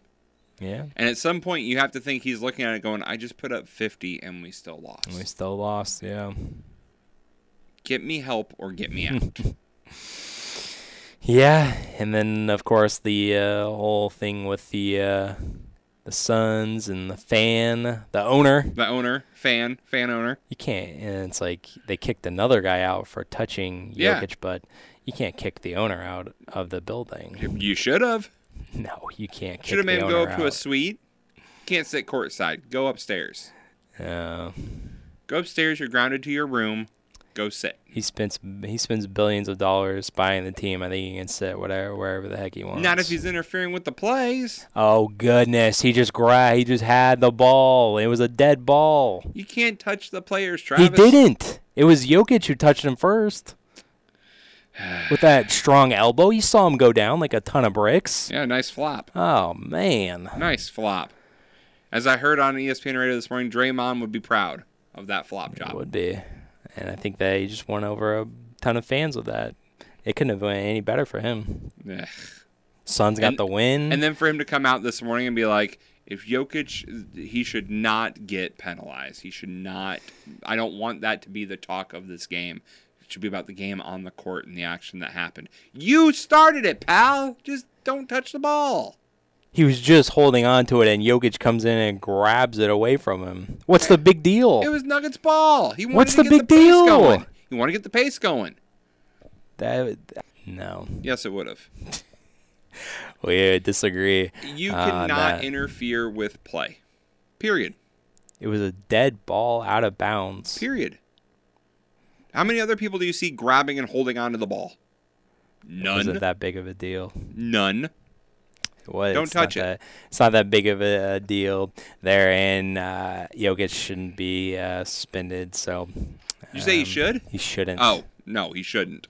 Yeah. And at some point, you have to think he's looking at it going, I just put up 50 and we still lost. And we still lost, yeah. Get me help or get me out. Yeah. And then, of course, the whole thing with the Suns and the fan, the owner. You can't, and it's like they kicked another guy out for touching Jokic, but you can't kick the owner out of the building. You should have. No, you can't. Should have made him go up to a suite. Can't sit courtside. Go upstairs. Go upstairs. You're grounded to your room. Go sit. He spends billions of dollars buying the team. I think he can sit wherever the heck he wants. Not if he's interfering with the plays. Oh goodness, he just had the ball. It was a dead ball. You can't touch the players, Travis. He didn't. It was Jokic who touched him first. With that strong elbow, you saw him go down like a ton of bricks. Yeah, nice flop. Oh man, nice flop. As I heard on ESPN Radio this morning, Draymond would be proud of that flop job. It would be. And I think they just won over a ton of fans with that. It couldn't have been any better for him. Yeah. Suns got the win. And then for him to come out this morning and be like, if Jokic, he should not get penalized. He should not. I don't want that to be the talk of this game. It should be about the game on the court and the action that happened. You started it, pal. Just don't touch the ball. He was just holding on to it, and Jokic comes in and grabs it away from him. What's the big deal? It was Nuggets ball. He wanted What's the big deal? You want to get the pace going. No. Yes, it would have. We disagree. You cannot interfere with play. Period. It was a dead ball out of bounds. Period. How many other people do you see grabbing and holding on to the ball? None. It wasn't that big of a deal. None. Don't touch it. It's not that big of a deal there, and Jokic shouldn't be suspended. So, you say he should? He shouldn't. Oh, no, he shouldn't.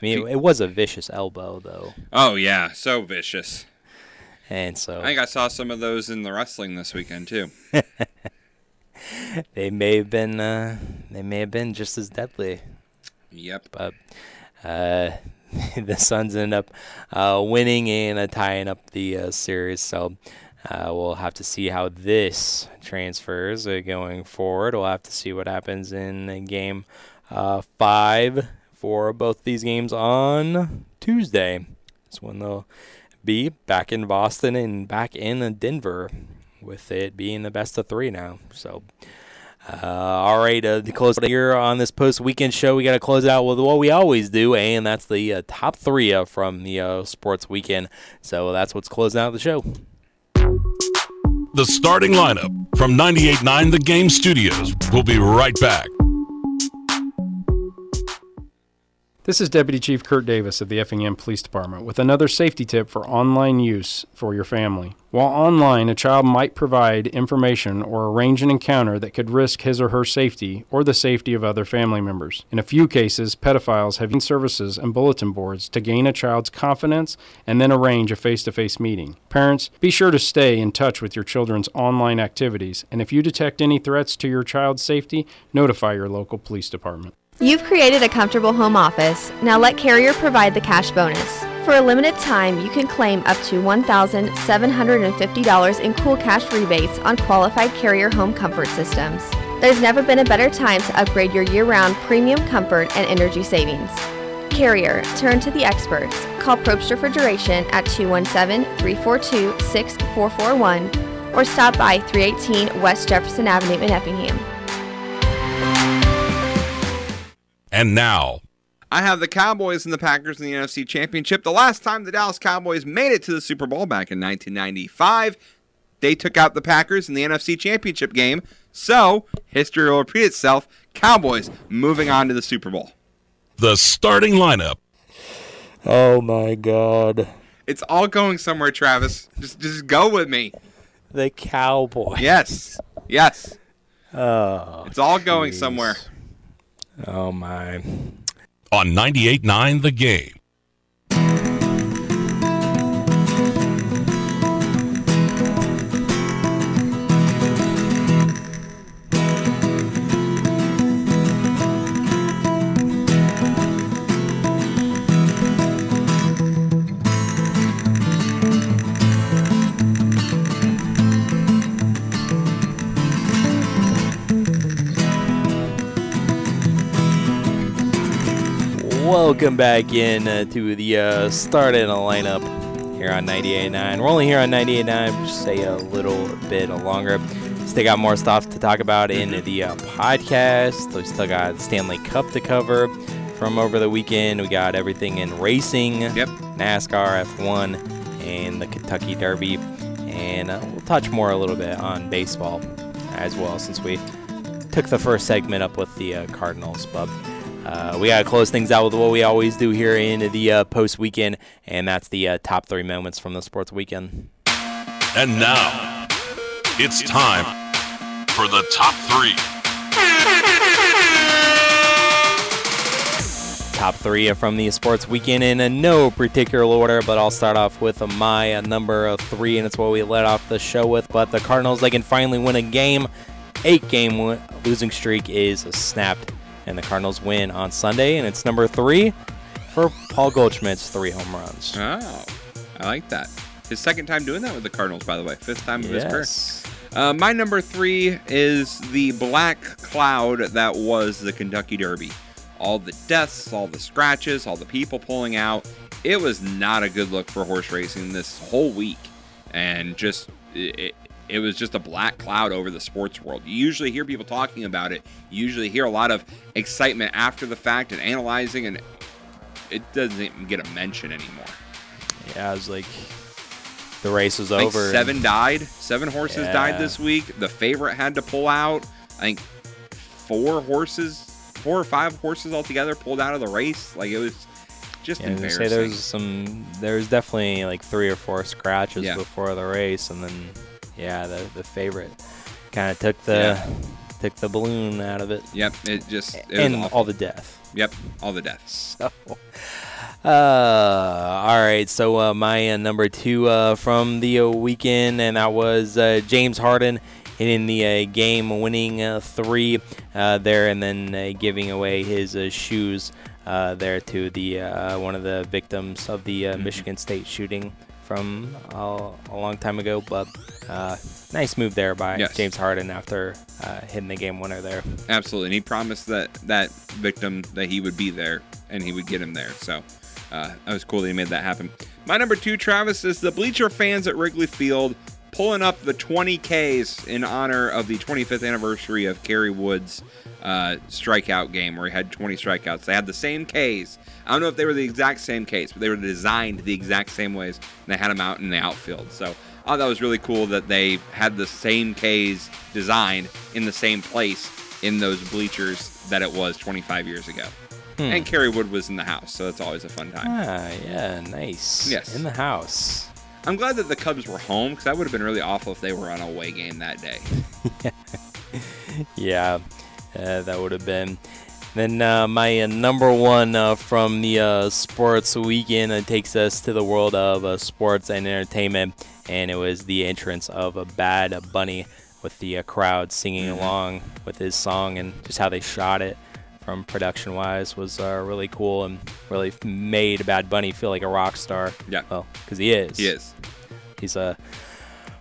I mean, it was a vicious elbow, though. Oh, yeah, so vicious. And so I think I saw some of those in the wrestling this weekend, too. They may have been just as deadly. Yep. But the Suns end up winning and tying up the series, so we'll have to see how this transfers going forward. We'll have to see what happens in Game 5 for both these games on Tuesday. That's when they'll be back in Boston and back in Denver, with it being the best of 3 now. So all right, to close out here on this post-weekend show, we got to close out with what we always do, and that's the top 3 from the sports weekend. So that's what's closing out the show. The starting lineup from 98.9 The Game Studios. We'll be right back. This is Deputy Chief Kurt Davis of the Effingham Police Department with another safety tip for online use for your family. While online, a child might provide information or arrange an encounter that could risk his or her safety or the safety of other family members. In a few cases, pedophiles have used services and bulletin boards to gain a child's confidence and then arrange a face-to-face meeting. Parents, be sure to stay in touch with your children's online activities, and if you detect any threats to your child's safety, notify your local police department. You've created a comfortable home office. Now let Carrier provide the cash bonus. For a limited time, you can claim up to $1,750 in cool cash rebates on qualified Carrier home comfort systems. There's never been a better time to upgrade your year-round premium comfort and energy savings. Carrier, turn to the experts. Call Probst Refrigeration at 217-342-6441 or stop by 318 West Jefferson Avenue in Effingham. And now, I have the Cowboys and the Packers in the NFC Championship. The last time the Dallas Cowboys made it to the Super Bowl back in 1995, they took out the Packers in the NFC Championship game. So, history will repeat itself. Cowboys moving on to the Super Bowl. The starting lineup. Oh, my God. It's all going somewhere, Travis. Just go with me. The Cowboys. Yes. Oh, it's all going somewhere. Oh, my. On 98.9 The Game. Welcome back in to the start in a lineup here on 98.9. We're only here on 98.9, just stay a little bit longer. Still got more stuff to talk about in the podcast. We still got Stanley Cup to cover from over the weekend. We got everything in racing, NASCAR, F1, and the Kentucky Derby. And we'll touch more a little bit on baseball as well, since we took the first segment up with the Cardinals. But we got to close things out with what we always do here in the post-weekend, and that's the top 3 moments from the sports weekend. And now, it's time for the top 3. Top 3 from the sports weekend in no particular order, but I'll start off with my number 3, and it's what we led off the show with. But the Cardinals, they can finally win a game. 8-game losing streak is snapped. And the Cardinals win on Sunday, and it's number 3 for Paul Goldschmidt's 3 home runs. Oh, I like that. His second time doing that with the Cardinals, by the way. 5th time of his career. My number 3 is the black cloud that was the Kentucky Derby. All the deaths, all the scratches, all the people pulling out. It was not a good look for horse racing this whole week. And just... It was just a black cloud over the sports world. You usually hear people talking about it. You usually hear a lot of excitement after the fact and analyzing, and it doesn't even get a mention anymore. Yeah, I was like, the race was over. 7 died. 7 horses died this week. The favorite had to pull out. I think 4 or 5 horses altogether pulled out of the race. Like, it was just embarrassing. There's definitely like 3 or 4 scratches before the race, and then... Yeah, the favorite kind of took the balloon out of it. Yep, it was awful. All the death. Yep, all the deaths. So, all right. So my number 2 from the weekend, and that was James Harden hitting the game-winning 3 there, and then giving away his shoes there to the one of the victims of the Michigan State shooting from a long time ago, but nice move there by James Harden after hitting the game winner there. Absolutely, and he promised that victim that he would be there and he would get him there, so that was cool that he made that happen. My number 2, Travis, is the Bleacher fans at Wrigley Field pulling up the 20Ks in honor of the 25th anniversary of Kerry Wood's strikeout game where he had 20 strikeouts. They had the same Ks. I don't know if they were the exact same Ks, but they were designed the exact same ways, and they had them out in the outfield. So I thought that was really cool that they had the same Ks designed in the same place in those bleachers that it was 25 years ago. And Carrie Wood was in the house, so that's always a fun time. Ah, yeah, nice. Yes. In the house. I'm glad that the Cubs were home, because that would have been really awful if they were on a away game that day. Yeah, that would have been. Then my number one from the sports weekend takes us to the world of sports and entertainment, and it was the entrance of Bad Bunny with the crowd singing along with his song, and just how they shot it from production-wise was really cool and really made Bad Bunny feel like a rock star. Yeah. Well, because he is. He is. He's a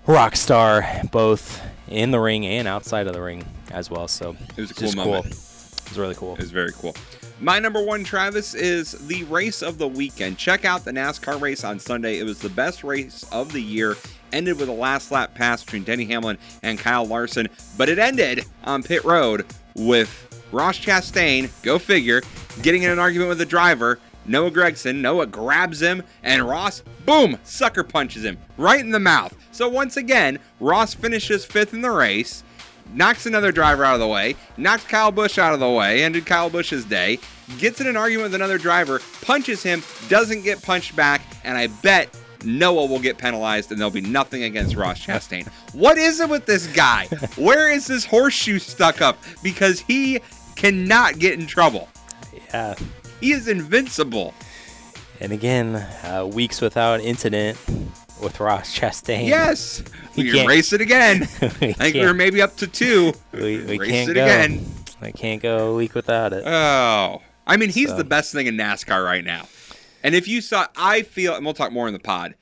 rock star both in the ring and outside of the ring as well. So it was a cool moment. Cool. It was really cool. It was very cool. My number one, Travis, is the race of the weekend. Check out the NASCAR race on Sunday. It was the best race of the year. Ended with a last lap pass between Denny Hamlin and Kyle Larson. But it ended on pit road with Ross Chastain, go figure, getting in an argument with the driver, Noah Gragson. Noah grabs him, and Ross, boom, sucker punches him right in the mouth. So once again, Ross finishes fifth in the race. Knocks another driver out of the way, knocks Kyle Busch out of the way, ended Kyle Busch's day, gets in an argument with another driver, punches him, doesn't get punched back, and I bet Noah will get penalized and there'll be nothing against Ross Chastain. What is it with this guy? Where is this horseshoe stuck up? Because he cannot get in trouble. Yeah. He is invincible. And again, weeks without incident with Ross Chastain. Yes. We can race it again. I think we're maybe up to two. We race can't it go. Again. I can't go a week without it. Oh. I mean, he's the best thing in NASCAR right now. And if you saw, I feel, and we'll talk more in the pod,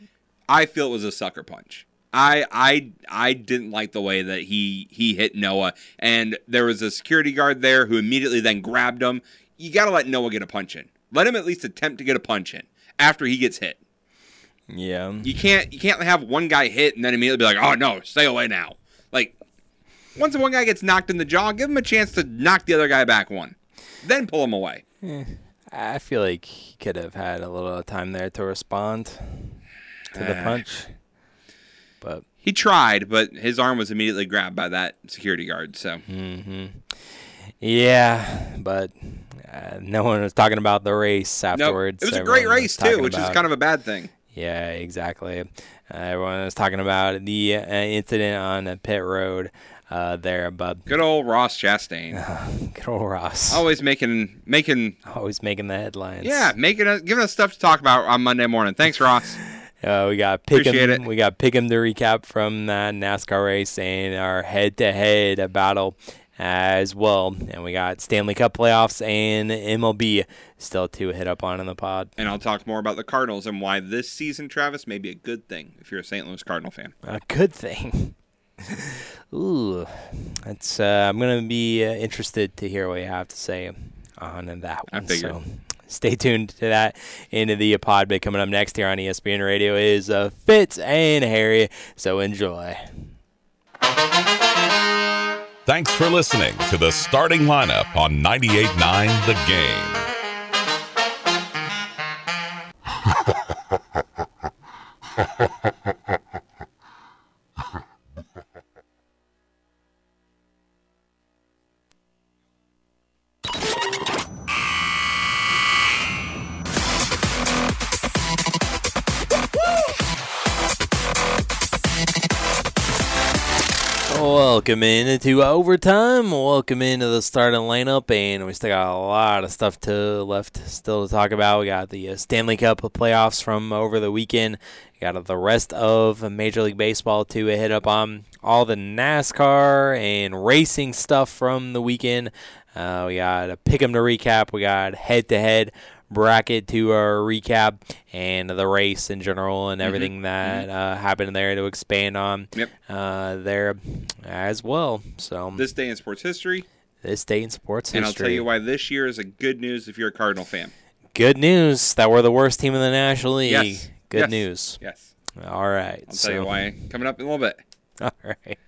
I feel it was a sucker punch. I didn't like the way that he hit Noah. And there was a security guard there who immediately then grabbed him. You got to let Noah get a punch in. Let him at least attempt to get a punch in after he gets hit. Yeah. You can't have one guy hit and then immediately be like, oh, no, stay away now. Like, once one guy gets knocked in the jaw, give him a chance to knock the other guy back one. Then pull him away. Yeah. I feel like he could have had a little time there to respond to the punch. But he tried, but his arm was immediately grabbed by that security guard. So, yeah, but no one was talking about the race afterwards. Nope. It was a great race, too, which is kind of a bad thing. Yeah, exactly. Everyone was talking about the incident on pit road there, but good old Ross Chastain. Good old Ross. Always making the headlines. Yeah, giving us stuff to talk about on Monday morning. Thanks, Ross. We got Pick'em. We got Pick'em to recap from that NASCAR race and our head-to-head battle as well. And we got Stanley Cup playoffs and MLB still to hit up on in the pod. And I'll talk more about the Cardinals and why this season, Travis, may be a good thing if you're a St. Louis Cardinal fan. A good thing. Ooh, that's I'm going to be interested to hear what you have to say on that one. I figured. So stay tuned to that into the pod bit. Coming up next here on ESPN Radio is Fitz and Harry. So enjoy. Thanks for listening to The Starting Lineup on 98.9 The Game. Welcome into overtime. Welcome into the starting lineup, and we still got a lot of stuff left to talk about. We got the Stanley Cup playoffs from over the weekend. We got the rest of Major League Baseball to hit up on, all the NASCAR and racing stuff from the weekend. We got a pick 'em to recap. We got head to head bracket to recap, and the race in general and everything that happened there to expand on there as well. So this day in sports history, and I'll tell you why this year is a good news if you're a Cardinal fan. Good news that we're the worst team in the National League. Yes. Good news. Yes. All right. I'll tell you why coming up in a little bit. All right.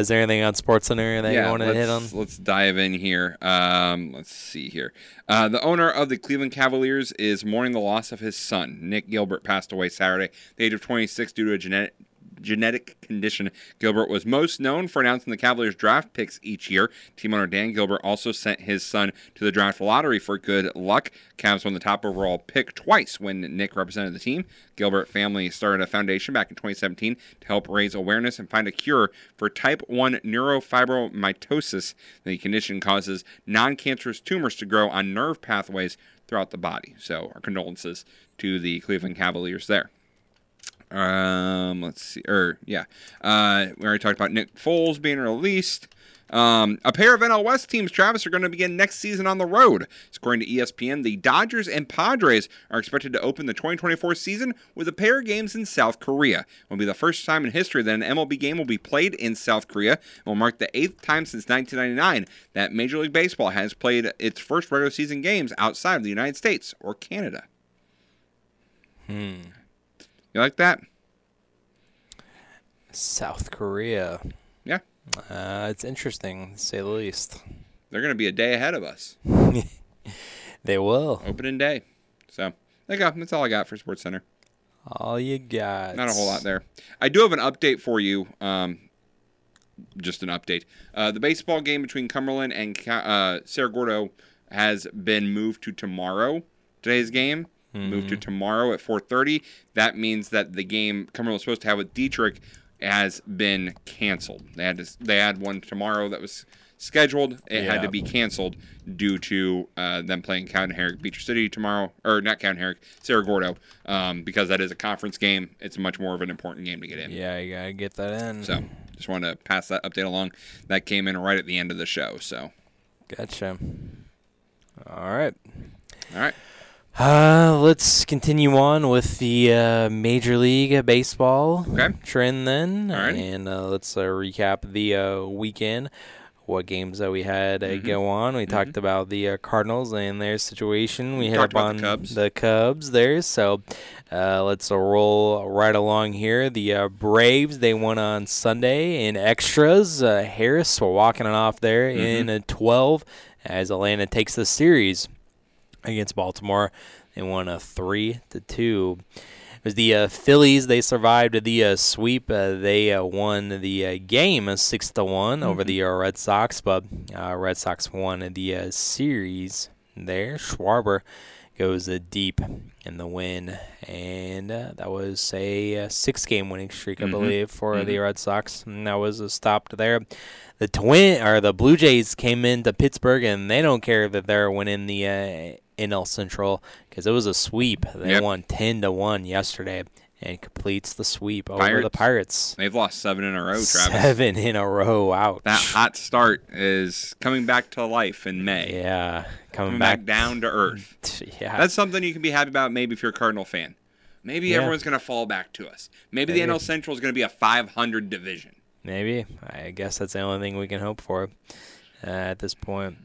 Is there anything on SportsCenter that you want to hit on? Let's dive in here. Let's see here. The owner of the Cleveland Cavaliers is mourning the loss of his son. Nick Gilbert passed away Saturday at the age of 26 due to a genetic genetic condition. Gilbert was most known for announcing the Cavaliers draft picks each year. Team owner Dan Gilbert also sent his son to the draft lottery for good luck. Cavs won the top overall pick twice when Nick represented the team. Gilbert family started a foundation back in 2017 to help raise awareness and find a cure for type 1 neurofibromatosis. The condition causes non-cancerous tumors to grow on nerve pathways throughout the body. So our condolences to the Cleveland Cavaliers there. Let's see. We already talked about Nick Foles being released. A pair of NL West teams, Travis, are going to begin next season on the road. According to ESPN, the Dodgers and Padres are expected to open the 2024 season with a pair of games in South Korea. It will be the first time in history that an MLB game will be played in South Korea. It will mark the 8th time since 1999 that Major League Baseball has played its first regular season games outside of the United States or Canada. You like that? South Korea. Yeah. It's interesting, to say the least. They're going to be a day ahead of us. They will. Opening day. So, there you go. That's all I got for SportsCenter. All you got. Not a whole lot there. I do have an update for you. Just an update. The baseball game between Cumberland and Cerro Gordo has been moved to tomorrow. Today's game. Moved to tomorrow at 4:30. That means that the game Cumberland was supposed to have with Dietrich has been canceled. They had one tomorrow that was scheduled. It had to be canceled due to them playing County Herrick Beecher City tomorrow, or not County Herrick, Cerro Gordo, because that is a conference game. It's much more of an important game to get in. Yeah, you gotta get that in. So just wanted to pass that update along. That came in right at the end of the show. So gotcha. All right. Let's continue on with the Major League Baseball trend then. All right. And let's recap the weekend, what games that we had go on. We talked about the Cardinals and their situation. We hit up on the Cubs there. So let's roll right along here. The Braves, they won on Sunday in extras. Harris walking it off there in a 12 as Atlanta takes the series against Baltimore. They won a 3-2. It was the Phillies. They survived the sweep. They won the game 6-1 over the Red Sox, but Red Sox won the series there. Schwarber goes deep in the win, and that was a 6-game winning streak, I believe, for the Red Sox, and that was stopped there. The Blue Jays came into Pittsburgh, and they don't care that they're winning the NL Central because it was a sweep. They won 10-1 yesterday and completes the sweep over the Pirates. They've lost 7 in a row, Travis. 7 in a row, ouch. That hot start is coming back to life in May. Yeah, coming back down to earth. Yeah, that's something you can be happy about maybe if you're a Cardinal fan. Maybe everyone's going to fall back to us. Maybe the NL Central is going to be a 500 division. Maybe. I guess that's the only thing we can hope for at this point.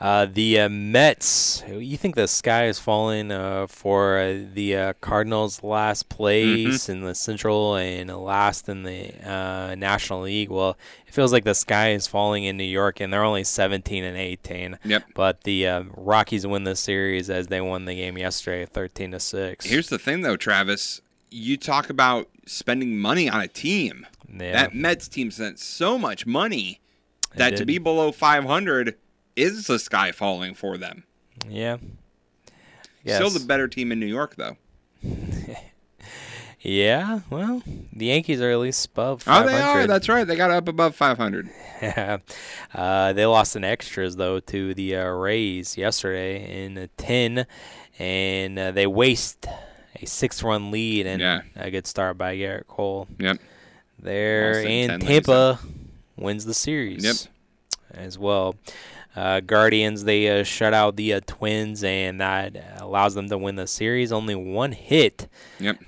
The Mets, you think the sky is falling for the Cardinals last place in the Central and last in the National League. Well, it feels like the sky is falling in New York, and they're only 17-18. Yep. But the Rockies win the series as they won the game yesterday, 13-6. Here's the thing, though, Travis. You talk about spending money on a team. Yeah. That Mets team spent so much money that to be below 500 is the sky falling for them. Yeah. Yes. Still the better team in New York, though. Yeah, well, the Yankees are at least above 500. Oh, they are. That's right. They got up above 500. Yeah. They lost in extras, though, to the Rays yesterday in 10, and they waste a 6-run lead and a good start by Garrett Cole. Yep. There, and Tampa wins the series as well. Guardians, they shut out the Twins, and that allows them to win the series. Only one hit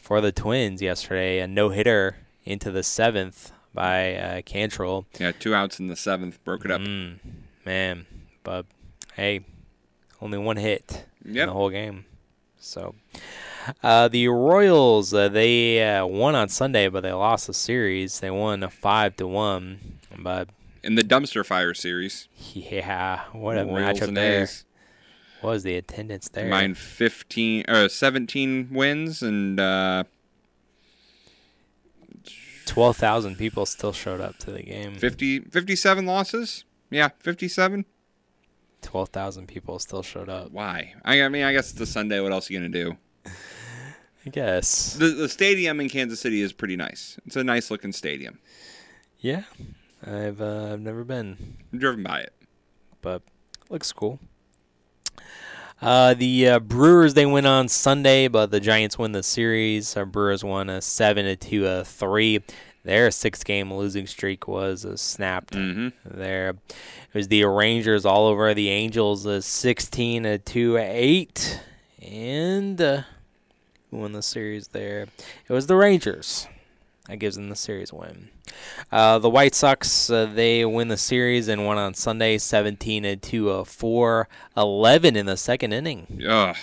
for the Twins yesterday, a no-hitter into the 7th by Cantrell. Yeah, 2 outs in the 7th, broke it up. Man, but hey, only one hit in the whole game. So, the Royals, they won on Sunday, but they lost the series. They won 5-1, but in the dumpster fire series. Yeah, what a matchup there! A's. What was the attendance there? Mine 17 wins and 12,000 people still showed up to the game. 57 losses? Yeah, 57. 12,000 people still showed up. Why? I mean, I guess it's the Sunday. What else are you going to do? I guess. The stadium in Kansas City is pretty nice. It's a nice-looking stadium. Yeah. I've never been. I'm driven by it. But it looks cool. The Brewers, they win on Sunday, but the Giants win the series. Our Brewers won a 7-3. Their six-game losing streak was snapped there. It was the Rangers all over the Angels, 16-8. And who won the series there? It was the Rangers. That gives them the series win. The White Sox, they win the series and won on Sunday, 17-4, 11 in the second inning. Ugh.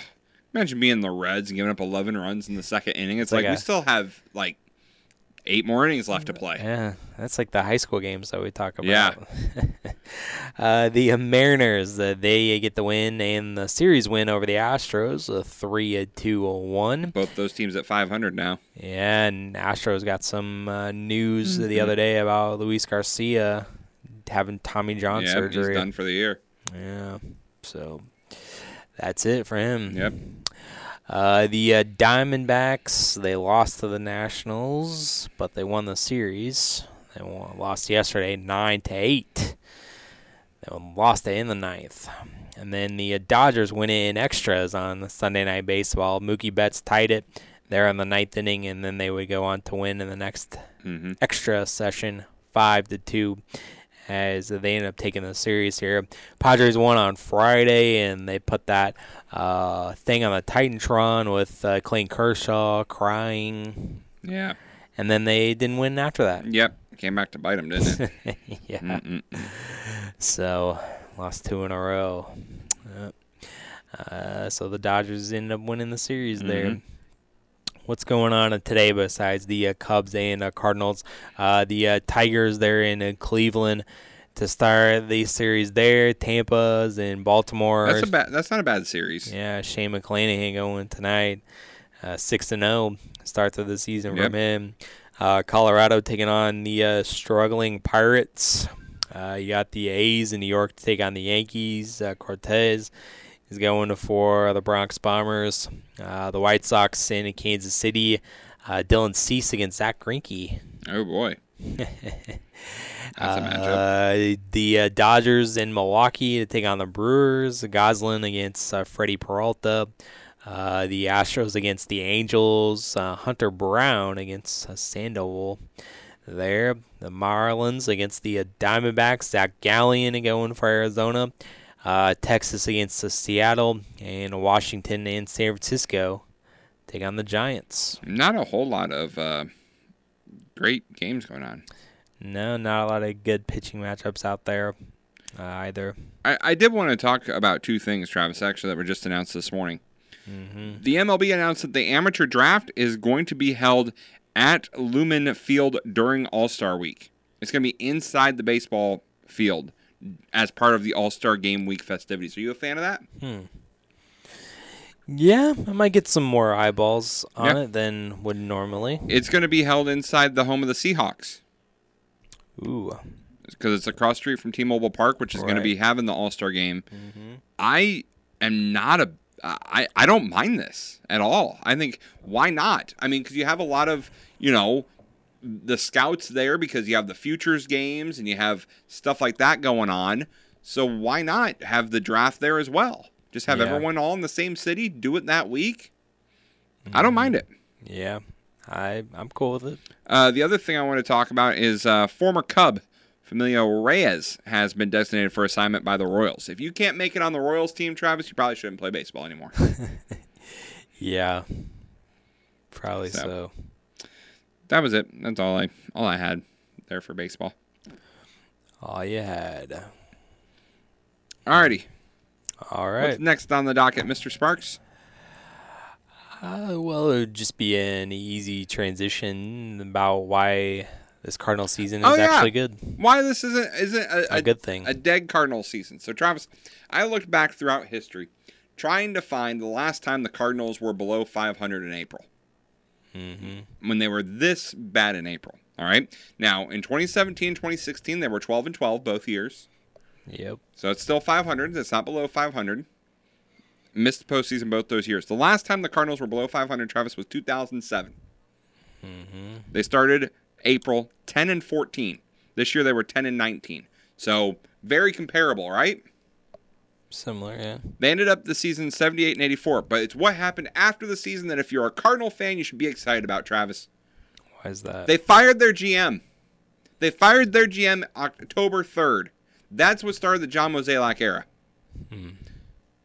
Imagine being the Reds and giving up 11 runs in the second inning. It's like we still have, 8 more innings left to play. Yeah, that's like the high school games that we talk about. Yeah. The Mariners, they get the win and the series win over the Astros, 3-1. Both those teams at 500 now. Yeah, and Astros got some news the other day about Luis Garcia having Tommy John surgery. Yeah, he's done for the year. Yeah, so that's it for him. Yep. The Diamondbacks, they lost to the Nationals, but they won the series. They lost yesterday 9-8. They lost it in the ninth. And then the Dodgers win it in extras on Sunday Night Baseball. Mookie Betts tied it there in the ninth inning, and then they would go on to win in the next extra session 5-2. As they end up taking the series here. Padres won on Friday, and they put that thing on the Titantron with Clayton Kershaw crying. Yeah. And then they didn't win after that. Yep. Came back to bite them, didn't it? Yeah. Mm-mm. So, lost 2 in a row. So, the Dodgers ended up winning the series there. What's going on today besides the Cubs and Cardinals? The Tigers, they're in Cleveland to start the series there. Tampa's in Baltimore. That's not a bad series. Yeah, Shane McClanahan going tonight. 6-0 start to the season from him. Colorado taking on the struggling Pirates. You got the A's in New York to take on the Yankees. Cortez is going for the Bronx Bombers. The White Sox in Kansas City. Dylan Cease against Zach Greinke. Oh, boy. That's a matchup. The Dodgers in Milwaukee to take on the Brewers. Goslin against Freddie Peralta. The Astros against the Angels. Hunter Brown against Sandoval. There. The Marlins against the Diamondbacks. Zach Gallen going for Arizona. Texas against Seattle, and Washington and San Francisco take on the Giants. Not a whole lot of great games going on. No, not a lot of good pitching matchups out there either. I did want to talk about two things, Travis, actually, that were just announced this morning. The MLB announced that the amateur draft is going to be held at Lumen Field during All-Star Week. It's going to be inside the baseball field as part of the All-Star Game Week festivities. Are you a fan of that? Yeah, I might get some more eyeballs on it than would normally. It's going to be held inside the home of the Seahawks. Ooh. Because it's across the street from T-Mobile Park, which is going to be having the All-Star Game. I am not a... I don't mind this at all. I think, why not? I mean, because you have a lot of, the scouts there because you have the futures games and you have stuff like that going on. So why not have the draft there as well? Just have everyone all in the same city, do it that week. I don't mind it. Yeah, I'm cool with it. The other thing I want to talk about is former Cub Familia Reyes has been designated for assignment by the Royals. If you can't make it on the Royals team, Travis, you probably shouldn't play baseball anymore. Yeah, probably so. That was it. That's all I had there for baseball. All you had. Alrighty. All right. What's next on the docket, Mr. Sparks? Well, it would just be an easy transition about why this Cardinal season is actually good. Why this isn't a good thing? A dead Cardinal season. So, Travis, I looked back throughout history, trying to find the last time the Cardinals were below .500 in April. When they were this bad in April. All right. Now, in 2017, 2016, they were 12 and 12 both years. Yep. So it's still 500. It's not below 500. Missed the postseason both those years. The last time the Cardinals were below 500, Travis, was 2007. Mm-hmm. They started April 10 and 14. This year they were 10 and 19. So very comparable, right? Similar, yeah. They ended up the season 78 and 84, but it's what happened after the season that if you're a Cardinal fan, you should be excited about, Travis. Why is that? They fired their GM. They fired their GM October 3rd. That's what started the John Mozeliak era. Hmm.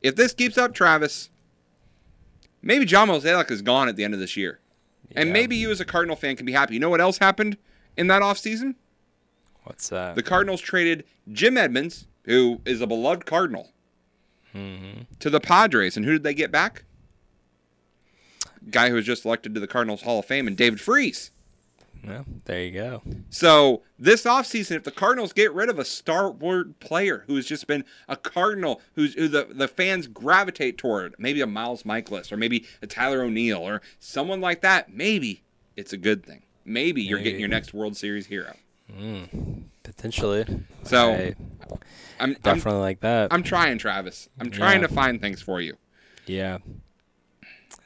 If this keeps up, Travis, maybe John Mozeliak is gone at the end of this year. Yeah. And maybe you as a Cardinal fan can be happy. You know what else happened in that offseason? What's that? The Cardinals traded Jim Edmonds, who is a beloved Cardinal, to the Padres. And who did they get back? Guy who was just elected to the Cardinals Hall of Fame, and David Freese. Well, there you go. So this offseason, if the Cardinals get rid of a stalwart player who's just been a Cardinal, who the fans gravitate toward, maybe a Miles Mikolas or maybe a Tyler O'Neill or someone like that, maybe it's a good thing. Maybe you're getting your next World Series hero. Potentially. So right. I'm definitely like that. I'm trying, Travis. I'm trying to find things for you. Yeah.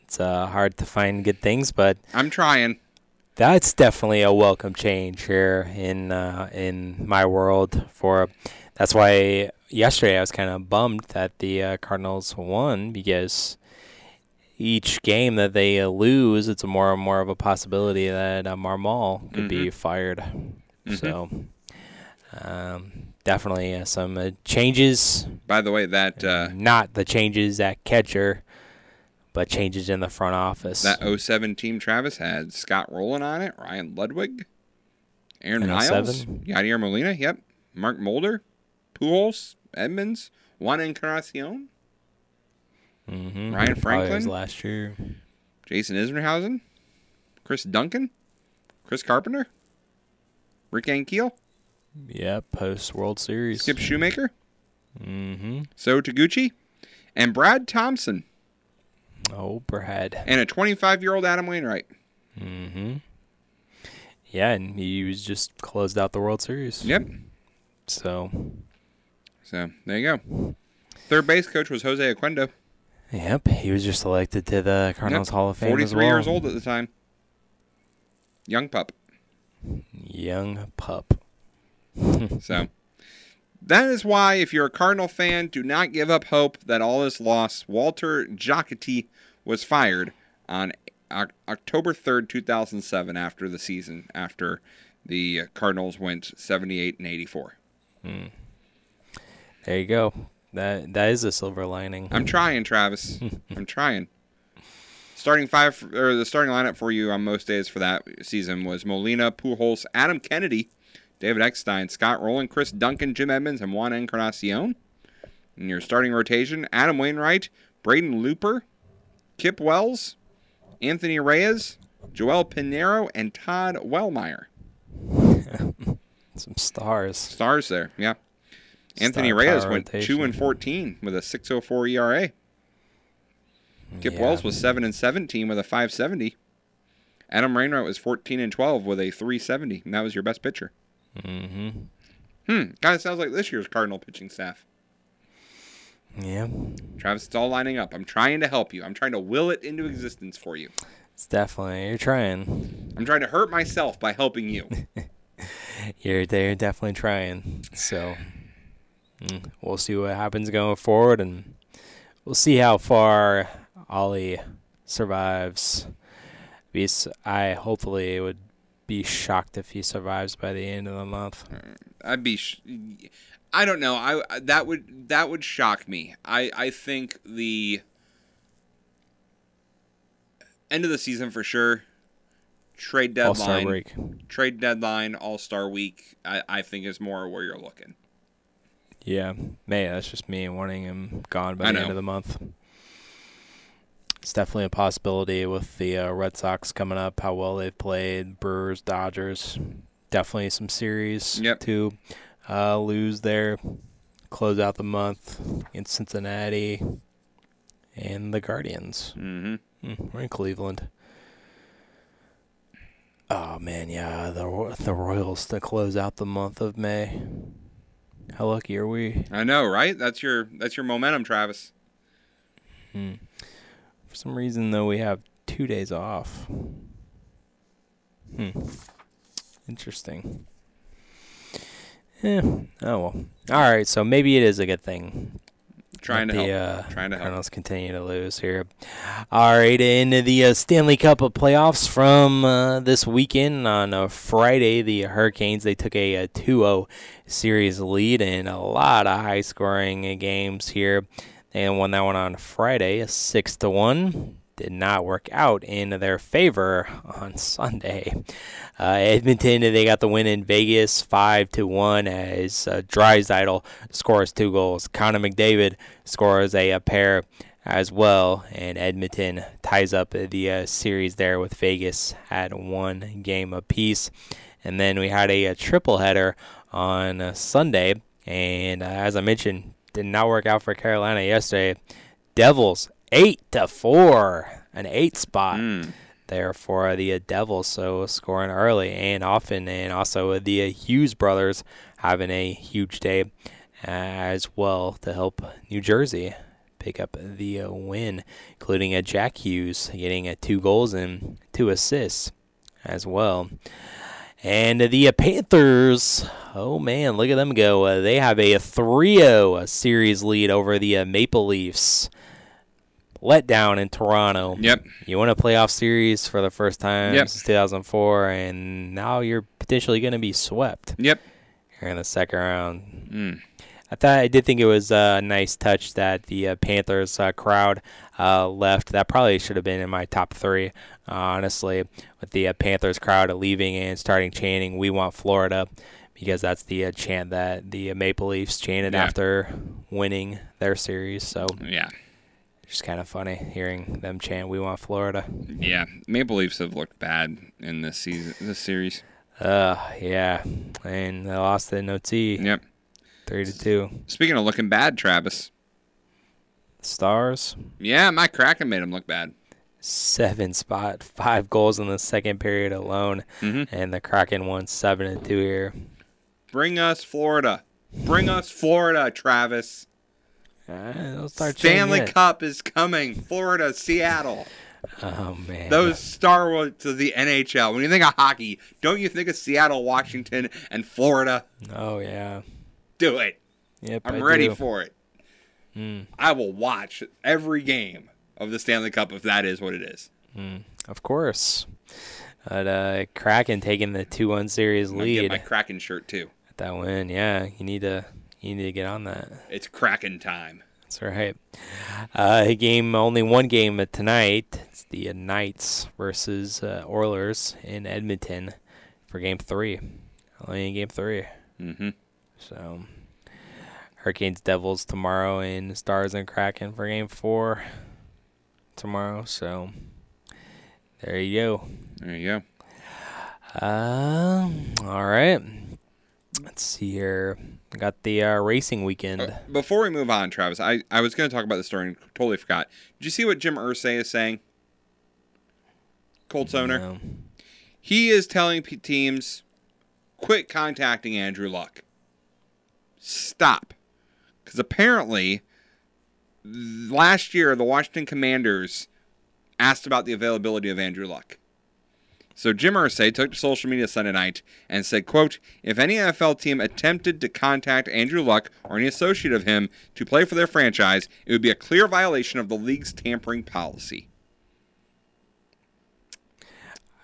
It's hard to find good things, but I'm trying. That's definitely a welcome change here in my world. That's why yesterday I was kind of bummed that the Cardinals won, because each game that they lose, it's more and more of a possibility that Marmol could be fired. Mm-hmm. So definitely some changes. By the way, that not the changes at catcher, but changes in the front office. That 2007 team, Travis, had Scott Rowland on it, Ryan Ludwig, Aaron Miles, Yadier Molina, Mark Mulder, Pujols, Edmonds, Juan Encarnacion, Ryan Franklin, last year, Jason Isringhausen, Chris Duncan, Chris Carpenter, Rick Ankiel. Yeah, post-World Series. Skip Shoemaker. So Taguchi. And Brad Thompson. Oh, Brad. And a 25-year-old Adam Wainwright. Yeah, and he was just closed out the World Series. Yep. So there you go. Third base coach was Jose Oquendo. Yep, he was just elected to the Cardinals Hall of Fame. 43 years old at the time. Young pup. So that is why, if you're a Cardinal fan, do not give up hope that all is lost. Walter Jocketty was fired on October 3rd, 2007, after the season, after the Cardinals went 78 and 84. There you go. That is a silver lining. I'm trying, Travis. I'm trying. Starting five, or the starting lineup for you on most days for that season was Molina, Pujols, Adam Kennedy, David Eckstein, Scott Rowland, Chris Duncan, Jim Edmonds, and Juan Encarnacion. In your starting rotation, Adam Wainwright, Braden Looper, Kip Wells, Anthony Reyes, Joel Pinheiro, and Todd Wellmeyer. Some stars. Stars there, yeah. Anthony Reyes went 2-14 with a 6.04 ERA. Kip Wells was 7-17 with a 5.70. Adam Wainwright was 14-12 with a 3.70, and that was your best pitcher. Kind of sounds like this year's Cardinal pitching staff. Yeah. Travis, it's all lining up. I'm trying to help you. I'm trying to will it into existence for you. It's definitely, you're trying. I'm trying to hurt myself by helping you. They're definitely trying. So we'll see what happens going forward, and we'll see how far Ollie survives. Because I hopefully would be shocked if he survives by the end of the month. I'd be. I don't know. That would shock me. I think the end of the season for sure. Trade deadline. All-Star break. Trade deadline. All-Star week. I think is more where you're looking. Yeah, man, that's just me wanting him gone by the end of the month. It's definitely a possibility with the Red Sox coming up, how well they've played, Brewers, Dodgers. Definitely some series to lose there, close out the month in Cincinnati and the Guardians. We're in Cleveland. Oh, man, yeah, the Royals to close out the month of May. How lucky are we? I know, right? That's your momentum, Travis. Mm-hmm. For some reason, though, we have 2 days off. Interesting. Oh, well. All right, so maybe it is a good thing. Trying to help. Cardinals continue to lose here. All right, into the Stanley Cup playoffs from this weekend on Friday. The Hurricanes, they took a 2-0 series lead in a lot of high-scoring games here. They won that one on Friday, 6-1. Did not work out in their favor on Sunday. Edmonton, they got the win in Vegas 5-1 as Draisaitl scores 2 goals. Connor McDavid scores a pair as well, and Edmonton ties up the series there with Vegas at 1 game apiece. And then we had a triple header on Sunday, and as I mentioned, did not work out for Carolina yesterday. Devils 8-4, an 8 spot there for the Devils, so scoring early and often, and also the Hughes brothers having a huge day as well to help New Jersey pick up the win, including Jack Hughes getting 2 goals and 2 assists as well. And the Panthers, oh man, look at them go. They have a 3-0 series lead over the Maple Leafs. Let down in Toronto. Yep. You won a playoff series for the first time since 2004, and now you're potentially going to be swept. Yep. Here in the second round. I did think it was a nice touch that the Panthers crowd left. That probably should have been in my top 3, honestly, with the Panthers crowd leaving and starting chanting, "We want Florida," because that's the chant that the Maple Leafs chanted after winning their series. So yeah. Just kind of funny hearing them chant, "We want Florida." Yeah, Maple Leafs have looked bad in this season, this series. Yeah, and they lost in OT. Yep, 3-2. Speaking of looking bad, Travis. Stars. Yeah, Mike Kraken made them look bad. 7 spot, 5 goals in the second period alone, and the Kraken won 7-2 here. Bring us Florida. Bring us Florida, Travis. Right, Stanley Cup is coming. Florida, Seattle. Oh, man. Those stalwarts of the NHL. When you think of hockey, don't you think of Seattle, Washington, and Florida? Oh, yeah. Do it. Yep, I'm ready for it. I will watch every game of the Stanley Cup if that is what it is. Of course. But Kraken taking the 2-1 series lead. Get my Kraken shirt, too. At that win, yeah. You need to get on that. It's Kraken time. That's right. Only 1 game tonight. It's the Knights versus Oilers in Edmonton for Game 3. Only in Game 3. So Hurricanes, Devils tomorrow, and Stars and Kraken for Game 4 tomorrow. So there you go. All right. Let's see here. I got the racing weekend. Before we move on, Travis, I was going to talk about this story and totally forgot. Did you see what Jim Irsay is saying? Colts owner. No. He is telling teams, quit contacting Andrew Luck. Stop. Because apparently, last year, the Washington Commanders asked about the availability of Andrew Luck. So Jim Irsay took to social media Sunday night and said, quote, "If any NFL team attempted to contact Andrew Luck or any associate of him to play for their franchise, it would be a clear violation of the league's tampering policy."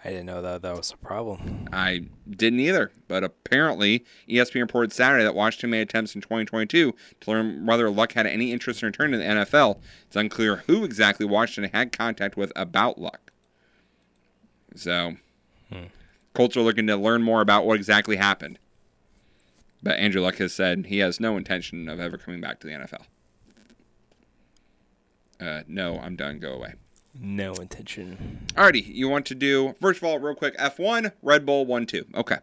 I didn't know that was a problem. I didn't either, but apparently ESPN reported Saturday that Washington made attempts in 2022 to learn whether Luck had any interest in returning to the NFL. It's unclear who exactly Washington had contact with about Luck. So, Colts are looking to learn more about what exactly happened. But Andrew Luck has said he has no intention of ever coming back to the NFL. No, I'm done. Go away. No intention. Alrighty, you want to do, first of all, real quick, F1, Red Bull 1-2. Okay.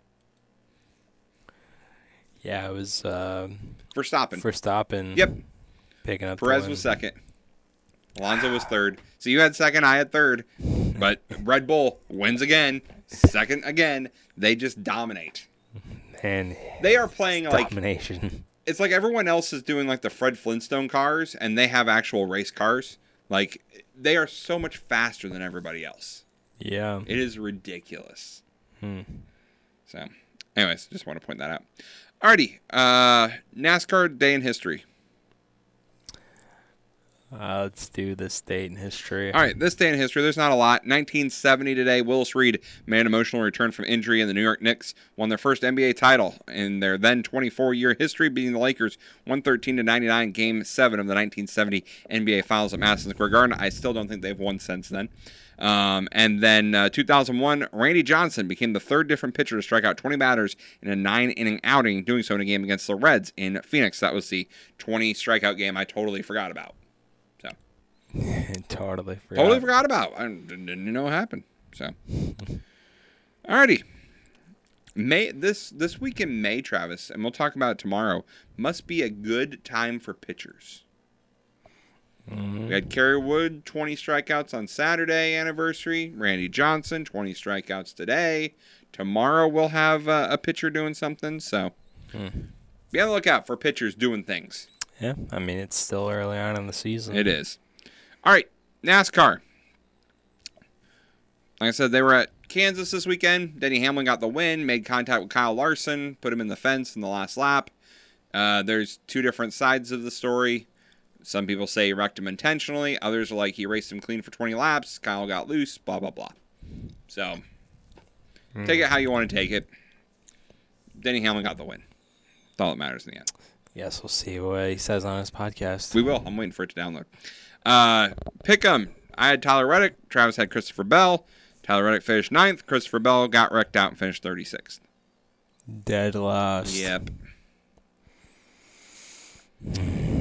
Yeah, it was... Verstappen. Yep. Picking up Perez was second. Alonso was third. So you had second, I had third. But Red Bull wins again. Second, again, they just dominate. Man, they are playing like domination. It's like everyone else is doing like the Fred Flintstone cars, and they have actual race cars. Like, they are so much faster than everybody else. Yeah. It is ridiculous. So, anyways, just want to point that out. Alrighty. NASCAR Day in History. Let's do this date in history. All right, this day in history, there's not a lot. 1970 today, Willis Reed made an emotional return from injury, and the New York Knicks won their first NBA title in their then 24-year history, beating the Lakers 113-99, Game 7 of the 1970 NBA Finals at Madison Square Garden. I still don't think they've won since then. And then 2001, Randy Johnson became the third different pitcher to strike out 20 batters in a 9-inning outing, doing so in a game against the Reds in Phoenix. That was the 20-strikeout game I totally forgot about. Totally forgot about. I didn't know what happened. So, alrighty. This week in May, Travis, and we'll talk about it tomorrow, must be a good time for pitchers. Mm-hmm. We had Kerry Wood, 20 strikeouts on Saturday anniversary. Randy Johnson, 20 strikeouts today. Tomorrow we'll have a pitcher doing something. So, be on the lookout for pitchers doing things. Yeah, I mean, it's still early on in the season. It is. All right, NASCAR. Like I said, they were at Kansas this weekend. Denny Hamlin got the win, made contact with Kyle Larson, put him in the fence in the last lap. There's two different sides of the story. Some people say he wrecked him intentionally. Others are like, he raced him clean for 20 laps. Kyle got loose, blah, blah, blah. So, take it how you want to take it. Denny Hamlin got the win. That's all that matters in the end. Yes, we'll see what he says on his podcast. We will. I'm waiting for it to download. Pick'em. I had Tyler Reddick. Travis had Christopher Bell. Tyler Reddick finished 9th. Christopher Bell got wrecked out and finished 36th. Dead last. Yep.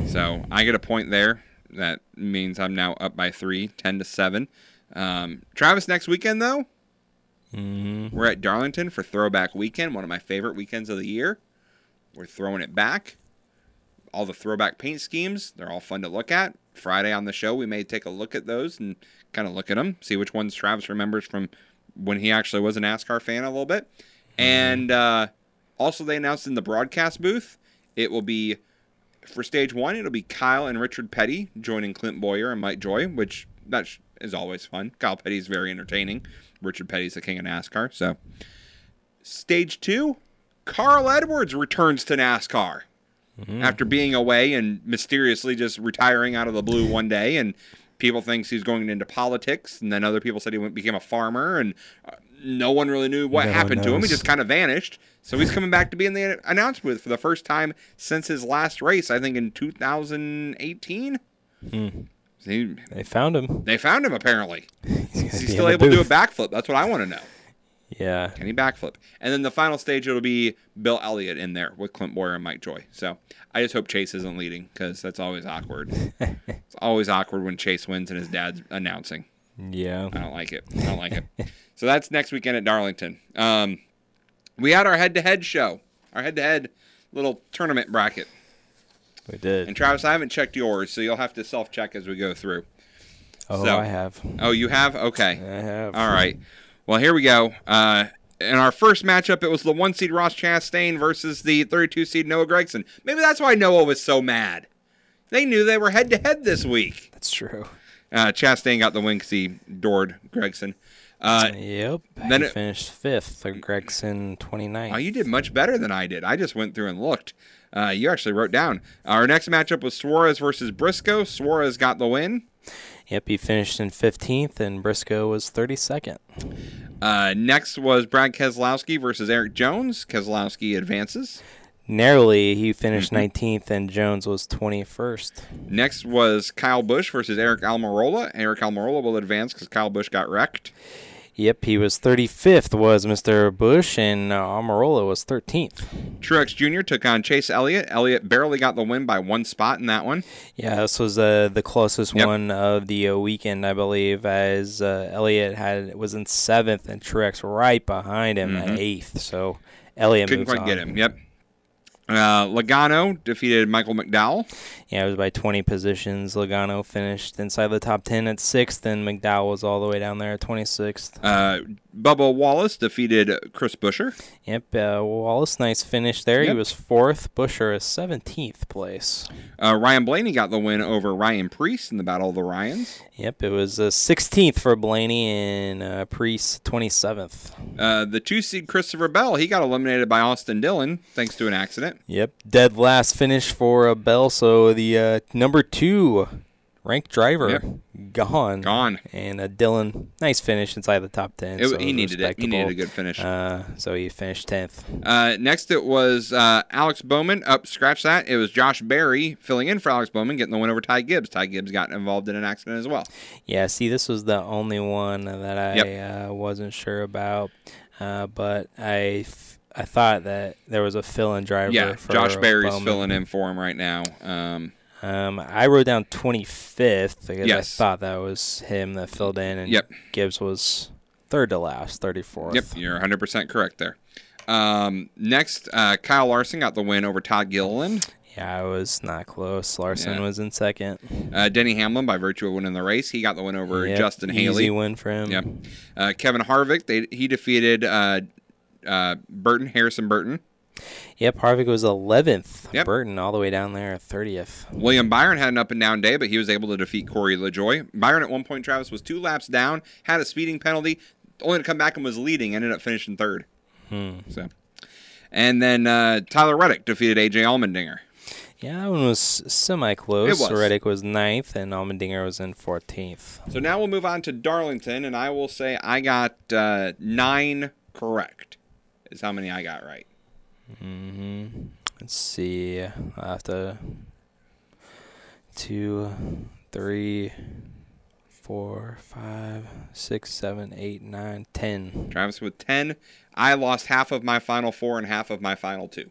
So I get a point there. That means I'm now up by 3, 10-7. Travis, next weekend though, we're at Darlington for Throwback Weekend, one of my favorite weekends of the year. We're throwing it back. All the throwback paint schemes, they're all fun to look at. Friday on the show, we may take a look at those and kind of look at them, see which ones Travis remembers from when he actually was a NASCAR fan a little bit. And also, they announced in the broadcast booth, it will be, for stage one, it'll be Kyle and Richard Petty joining Clint Boyer and Mike Joy, which that is always fun. Kyle Petty's very entertaining. Richard Petty's the king of NASCAR. So, stage two, Carl Edwards returns to NASCAR. After being away and mysteriously just retiring out of the blue one day, and people think he's going into politics, and then other people said he became a farmer, and no one really knew what happened to him. He just kind of vanished. So he's coming back to be in the announced booth for the first time since his last race, I think in 2018. They found him. They found him, apparently. He's still able to do a backflip. That's what I want to know. Yeah. Can he backflip? And then the final stage, it'll be Bill Elliott in there with Clint Boyer and Mike Joy. So I just hope Chase isn't leading, because that's always awkward. It's always awkward when Chase wins and his dad's announcing. Yeah. I don't like it. I don't like it. So that's next weekend at Darlington. We had our head-to-head show, our head-to-head little tournament bracket. We did. And Travis, I haven't checked yours, so you'll have to self-check as we go through. Oh, so, I have. Oh, you have? Okay. I have. All right. Well, here we go. In our first matchup, it was the 1-seed Ross Chastain versus the 32-seed Noah Gragson. Maybe that's why Noah was so mad. They knew they were head-to-head this week. That's true. Chastain got the win because he adored Gragson. Yep. Then he finished 5th, or Gragson 29th. Oh, you did much better than I did. I just went through and looked. You actually wrote down. Our next matchup was Suarez versus Briscoe. Suarez got the win. Yep, he finished in 15th, and Briscoe was 32nd. Next was Brad Keselowski versus Eric Jones. Keselowski advances. Narrowly, he finished 19th, and Jones was 21st. Next was Kyle Busch versus Eric Almirola. Eric Almirola will advance because Kyle Busch got wrecked. Yep, he was 35th, was Mr. Busch, and Almirola was 13th. Truex Jr. took on Chase Elliott. Elliott barely got the win by one spot in that one. Yeah, this was the closest one of the weekend, I believe, as Elliott was in 7th, and Truex right behind him at 8th. So Elliott couldn't quite get him, yep. Logano defeated Michael McDowell. Yeah, it was by 20 positions. Logano finished inside the top 10 at 6th, and McDowell was all the way down there at 26th. Bubba Wallace defeated Chris Buescher. Yep, Wallace, nice finish there. Yep. He was 4th. Buescher is 17th place. Ryan Blaney got the win over Ryan Preece in the Battle of the Ryans. Yep, it was 16th for Blaney and Preece 27th. The 2-seed Christopher Bell, he got eliminated by Austin Dillon thanks to an accident. Yep, dead last finish for Bell, so the number 2 ranked driver, yep, gone. And Dillon, nice finish inside the top 10. He needed it. He needed a good finish. So he finished 10th. Next, it was Alex Bowman. Scratch that. It was Josh Berry filling in for Alex Bowman, getting the win over Ty Gibbs. Ty Gibbs got involved in an accident as well. Yeah, see, this was the only one that I wasn't sure about, but I thought that there was a fill-in driver for Josh Berry's Bowman. Filling in for him right now. I wrote down 25th because I thought that was him that filled in, and Gibbs was 3rd to last, 34th. Yep, you're 100% correct there. Next, Kyle Larson got the win over Todd Gilliland. Yeah, I was not close. Larson was in 2nd. Denny Hamlin, by virtue of winning the race, he got the win over Justin Haley. Easy win for him. Yep. Kevin Harvick, he defeated Harrison Burton. Yep, Harvick was 11th. Yep. Burton all the way down there at 30th. William Byron had an up-and-down day, but he was able to defeat Corey LaJoie. Byron, at one point, Travis, was 2 laps down, had a speeding penalty, only to come back and was leading, ended up finishing 3rd. So, and then Tyler Reddick defeated A.J. Allmendinger. Yeah, that one was semi-close. It was. Reddick was 9th, and Allmendinger was in 14th. So now we'll move on to Darlington, and I will say I got 9 correct is how many I got right. Let's see. I'll have to 2, 3, 4, 5, 6, 7, 8, 9, 10. Travis with 10. I lost half of my final 4 and half of my final 2.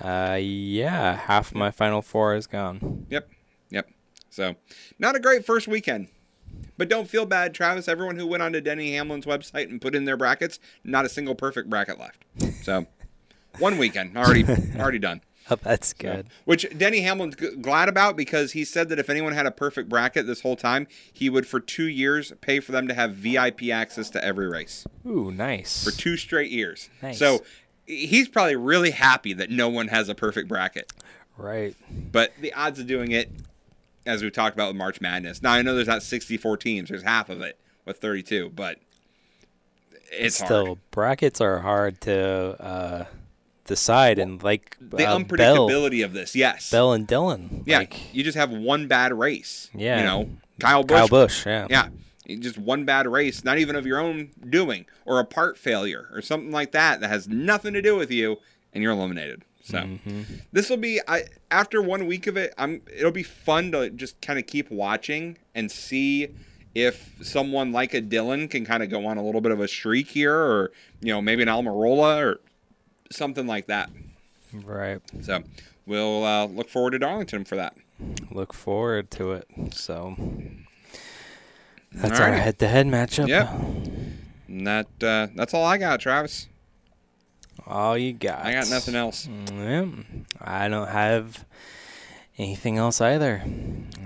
Half of my final 4 is gone. Yep. So, not a great first weekend. But don't feel bad, Travis. Everyone who went onto Denny Hamlin's website and put in their brackets, not a single perfect bracket left. So, one weekend already done. Oh, that's good. So, which Denny Hamlin's glad about because he said that if anyone had a perfect bracket this whole time, he would for 2 years pay for them to have VIP access to every race. Ooh, nice. For 2 straight years. Nice. So, he's probably really happy that no one has a perfect bracket. Right. But the odds of doing it, as we've talked about with March Madness. Now, I know there's not 64 teams. There's half of it with 32, but it's hard. Still, brackets are hard to decide. And like the unpredictability of this, yes. Bell and Dillon. Yeah, you just have one bad race. Yeah. You know, Kyle Busch, yeah. Yeah, just one bad race, not even of your own doing, or a part failure or something like that has nothing to do with you, and you're eliminated. So this will be after 1 week of it. It'll be fun to just kind of keep watching and see if someone like a Dillon can kind of go on a little bit of a streak here, or maybe an Almirola or something like that. Right. So we'll look forward to Darlington for that. Look forward to it. So that's our head-to-head matchup. Yeah. And that's all I got, Travis. All you got. I got nothing else. Yeah, I don't have anything else either.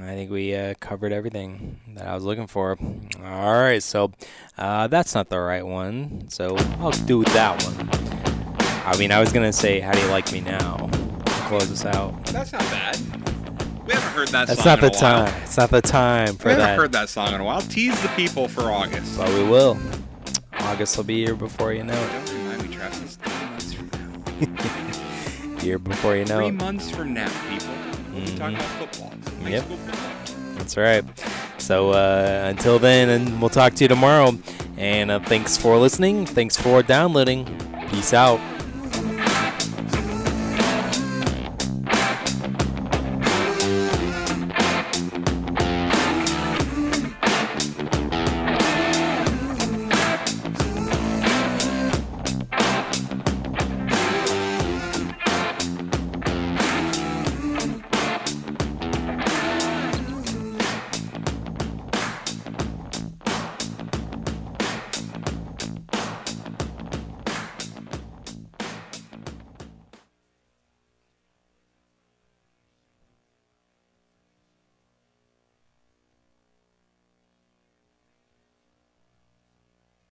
I think we covered everything that I was looking for. All right, so that's not the right one, so I'll do that one. I mean, I was going to say, how do you like me now? I'll close this out. That's not bad. We haven't heard that song in a while. It's not the time for that. We haven't heard that song in a while. Tease the people for August. But we will. August will be here before you know it. Year before you know. 3 months from now, people. We'll be talking about football. Yep. Football. That's right. So until then, and we'll talk to you tomorrow. And thanks for listening. Thanks for downloading. Peace out.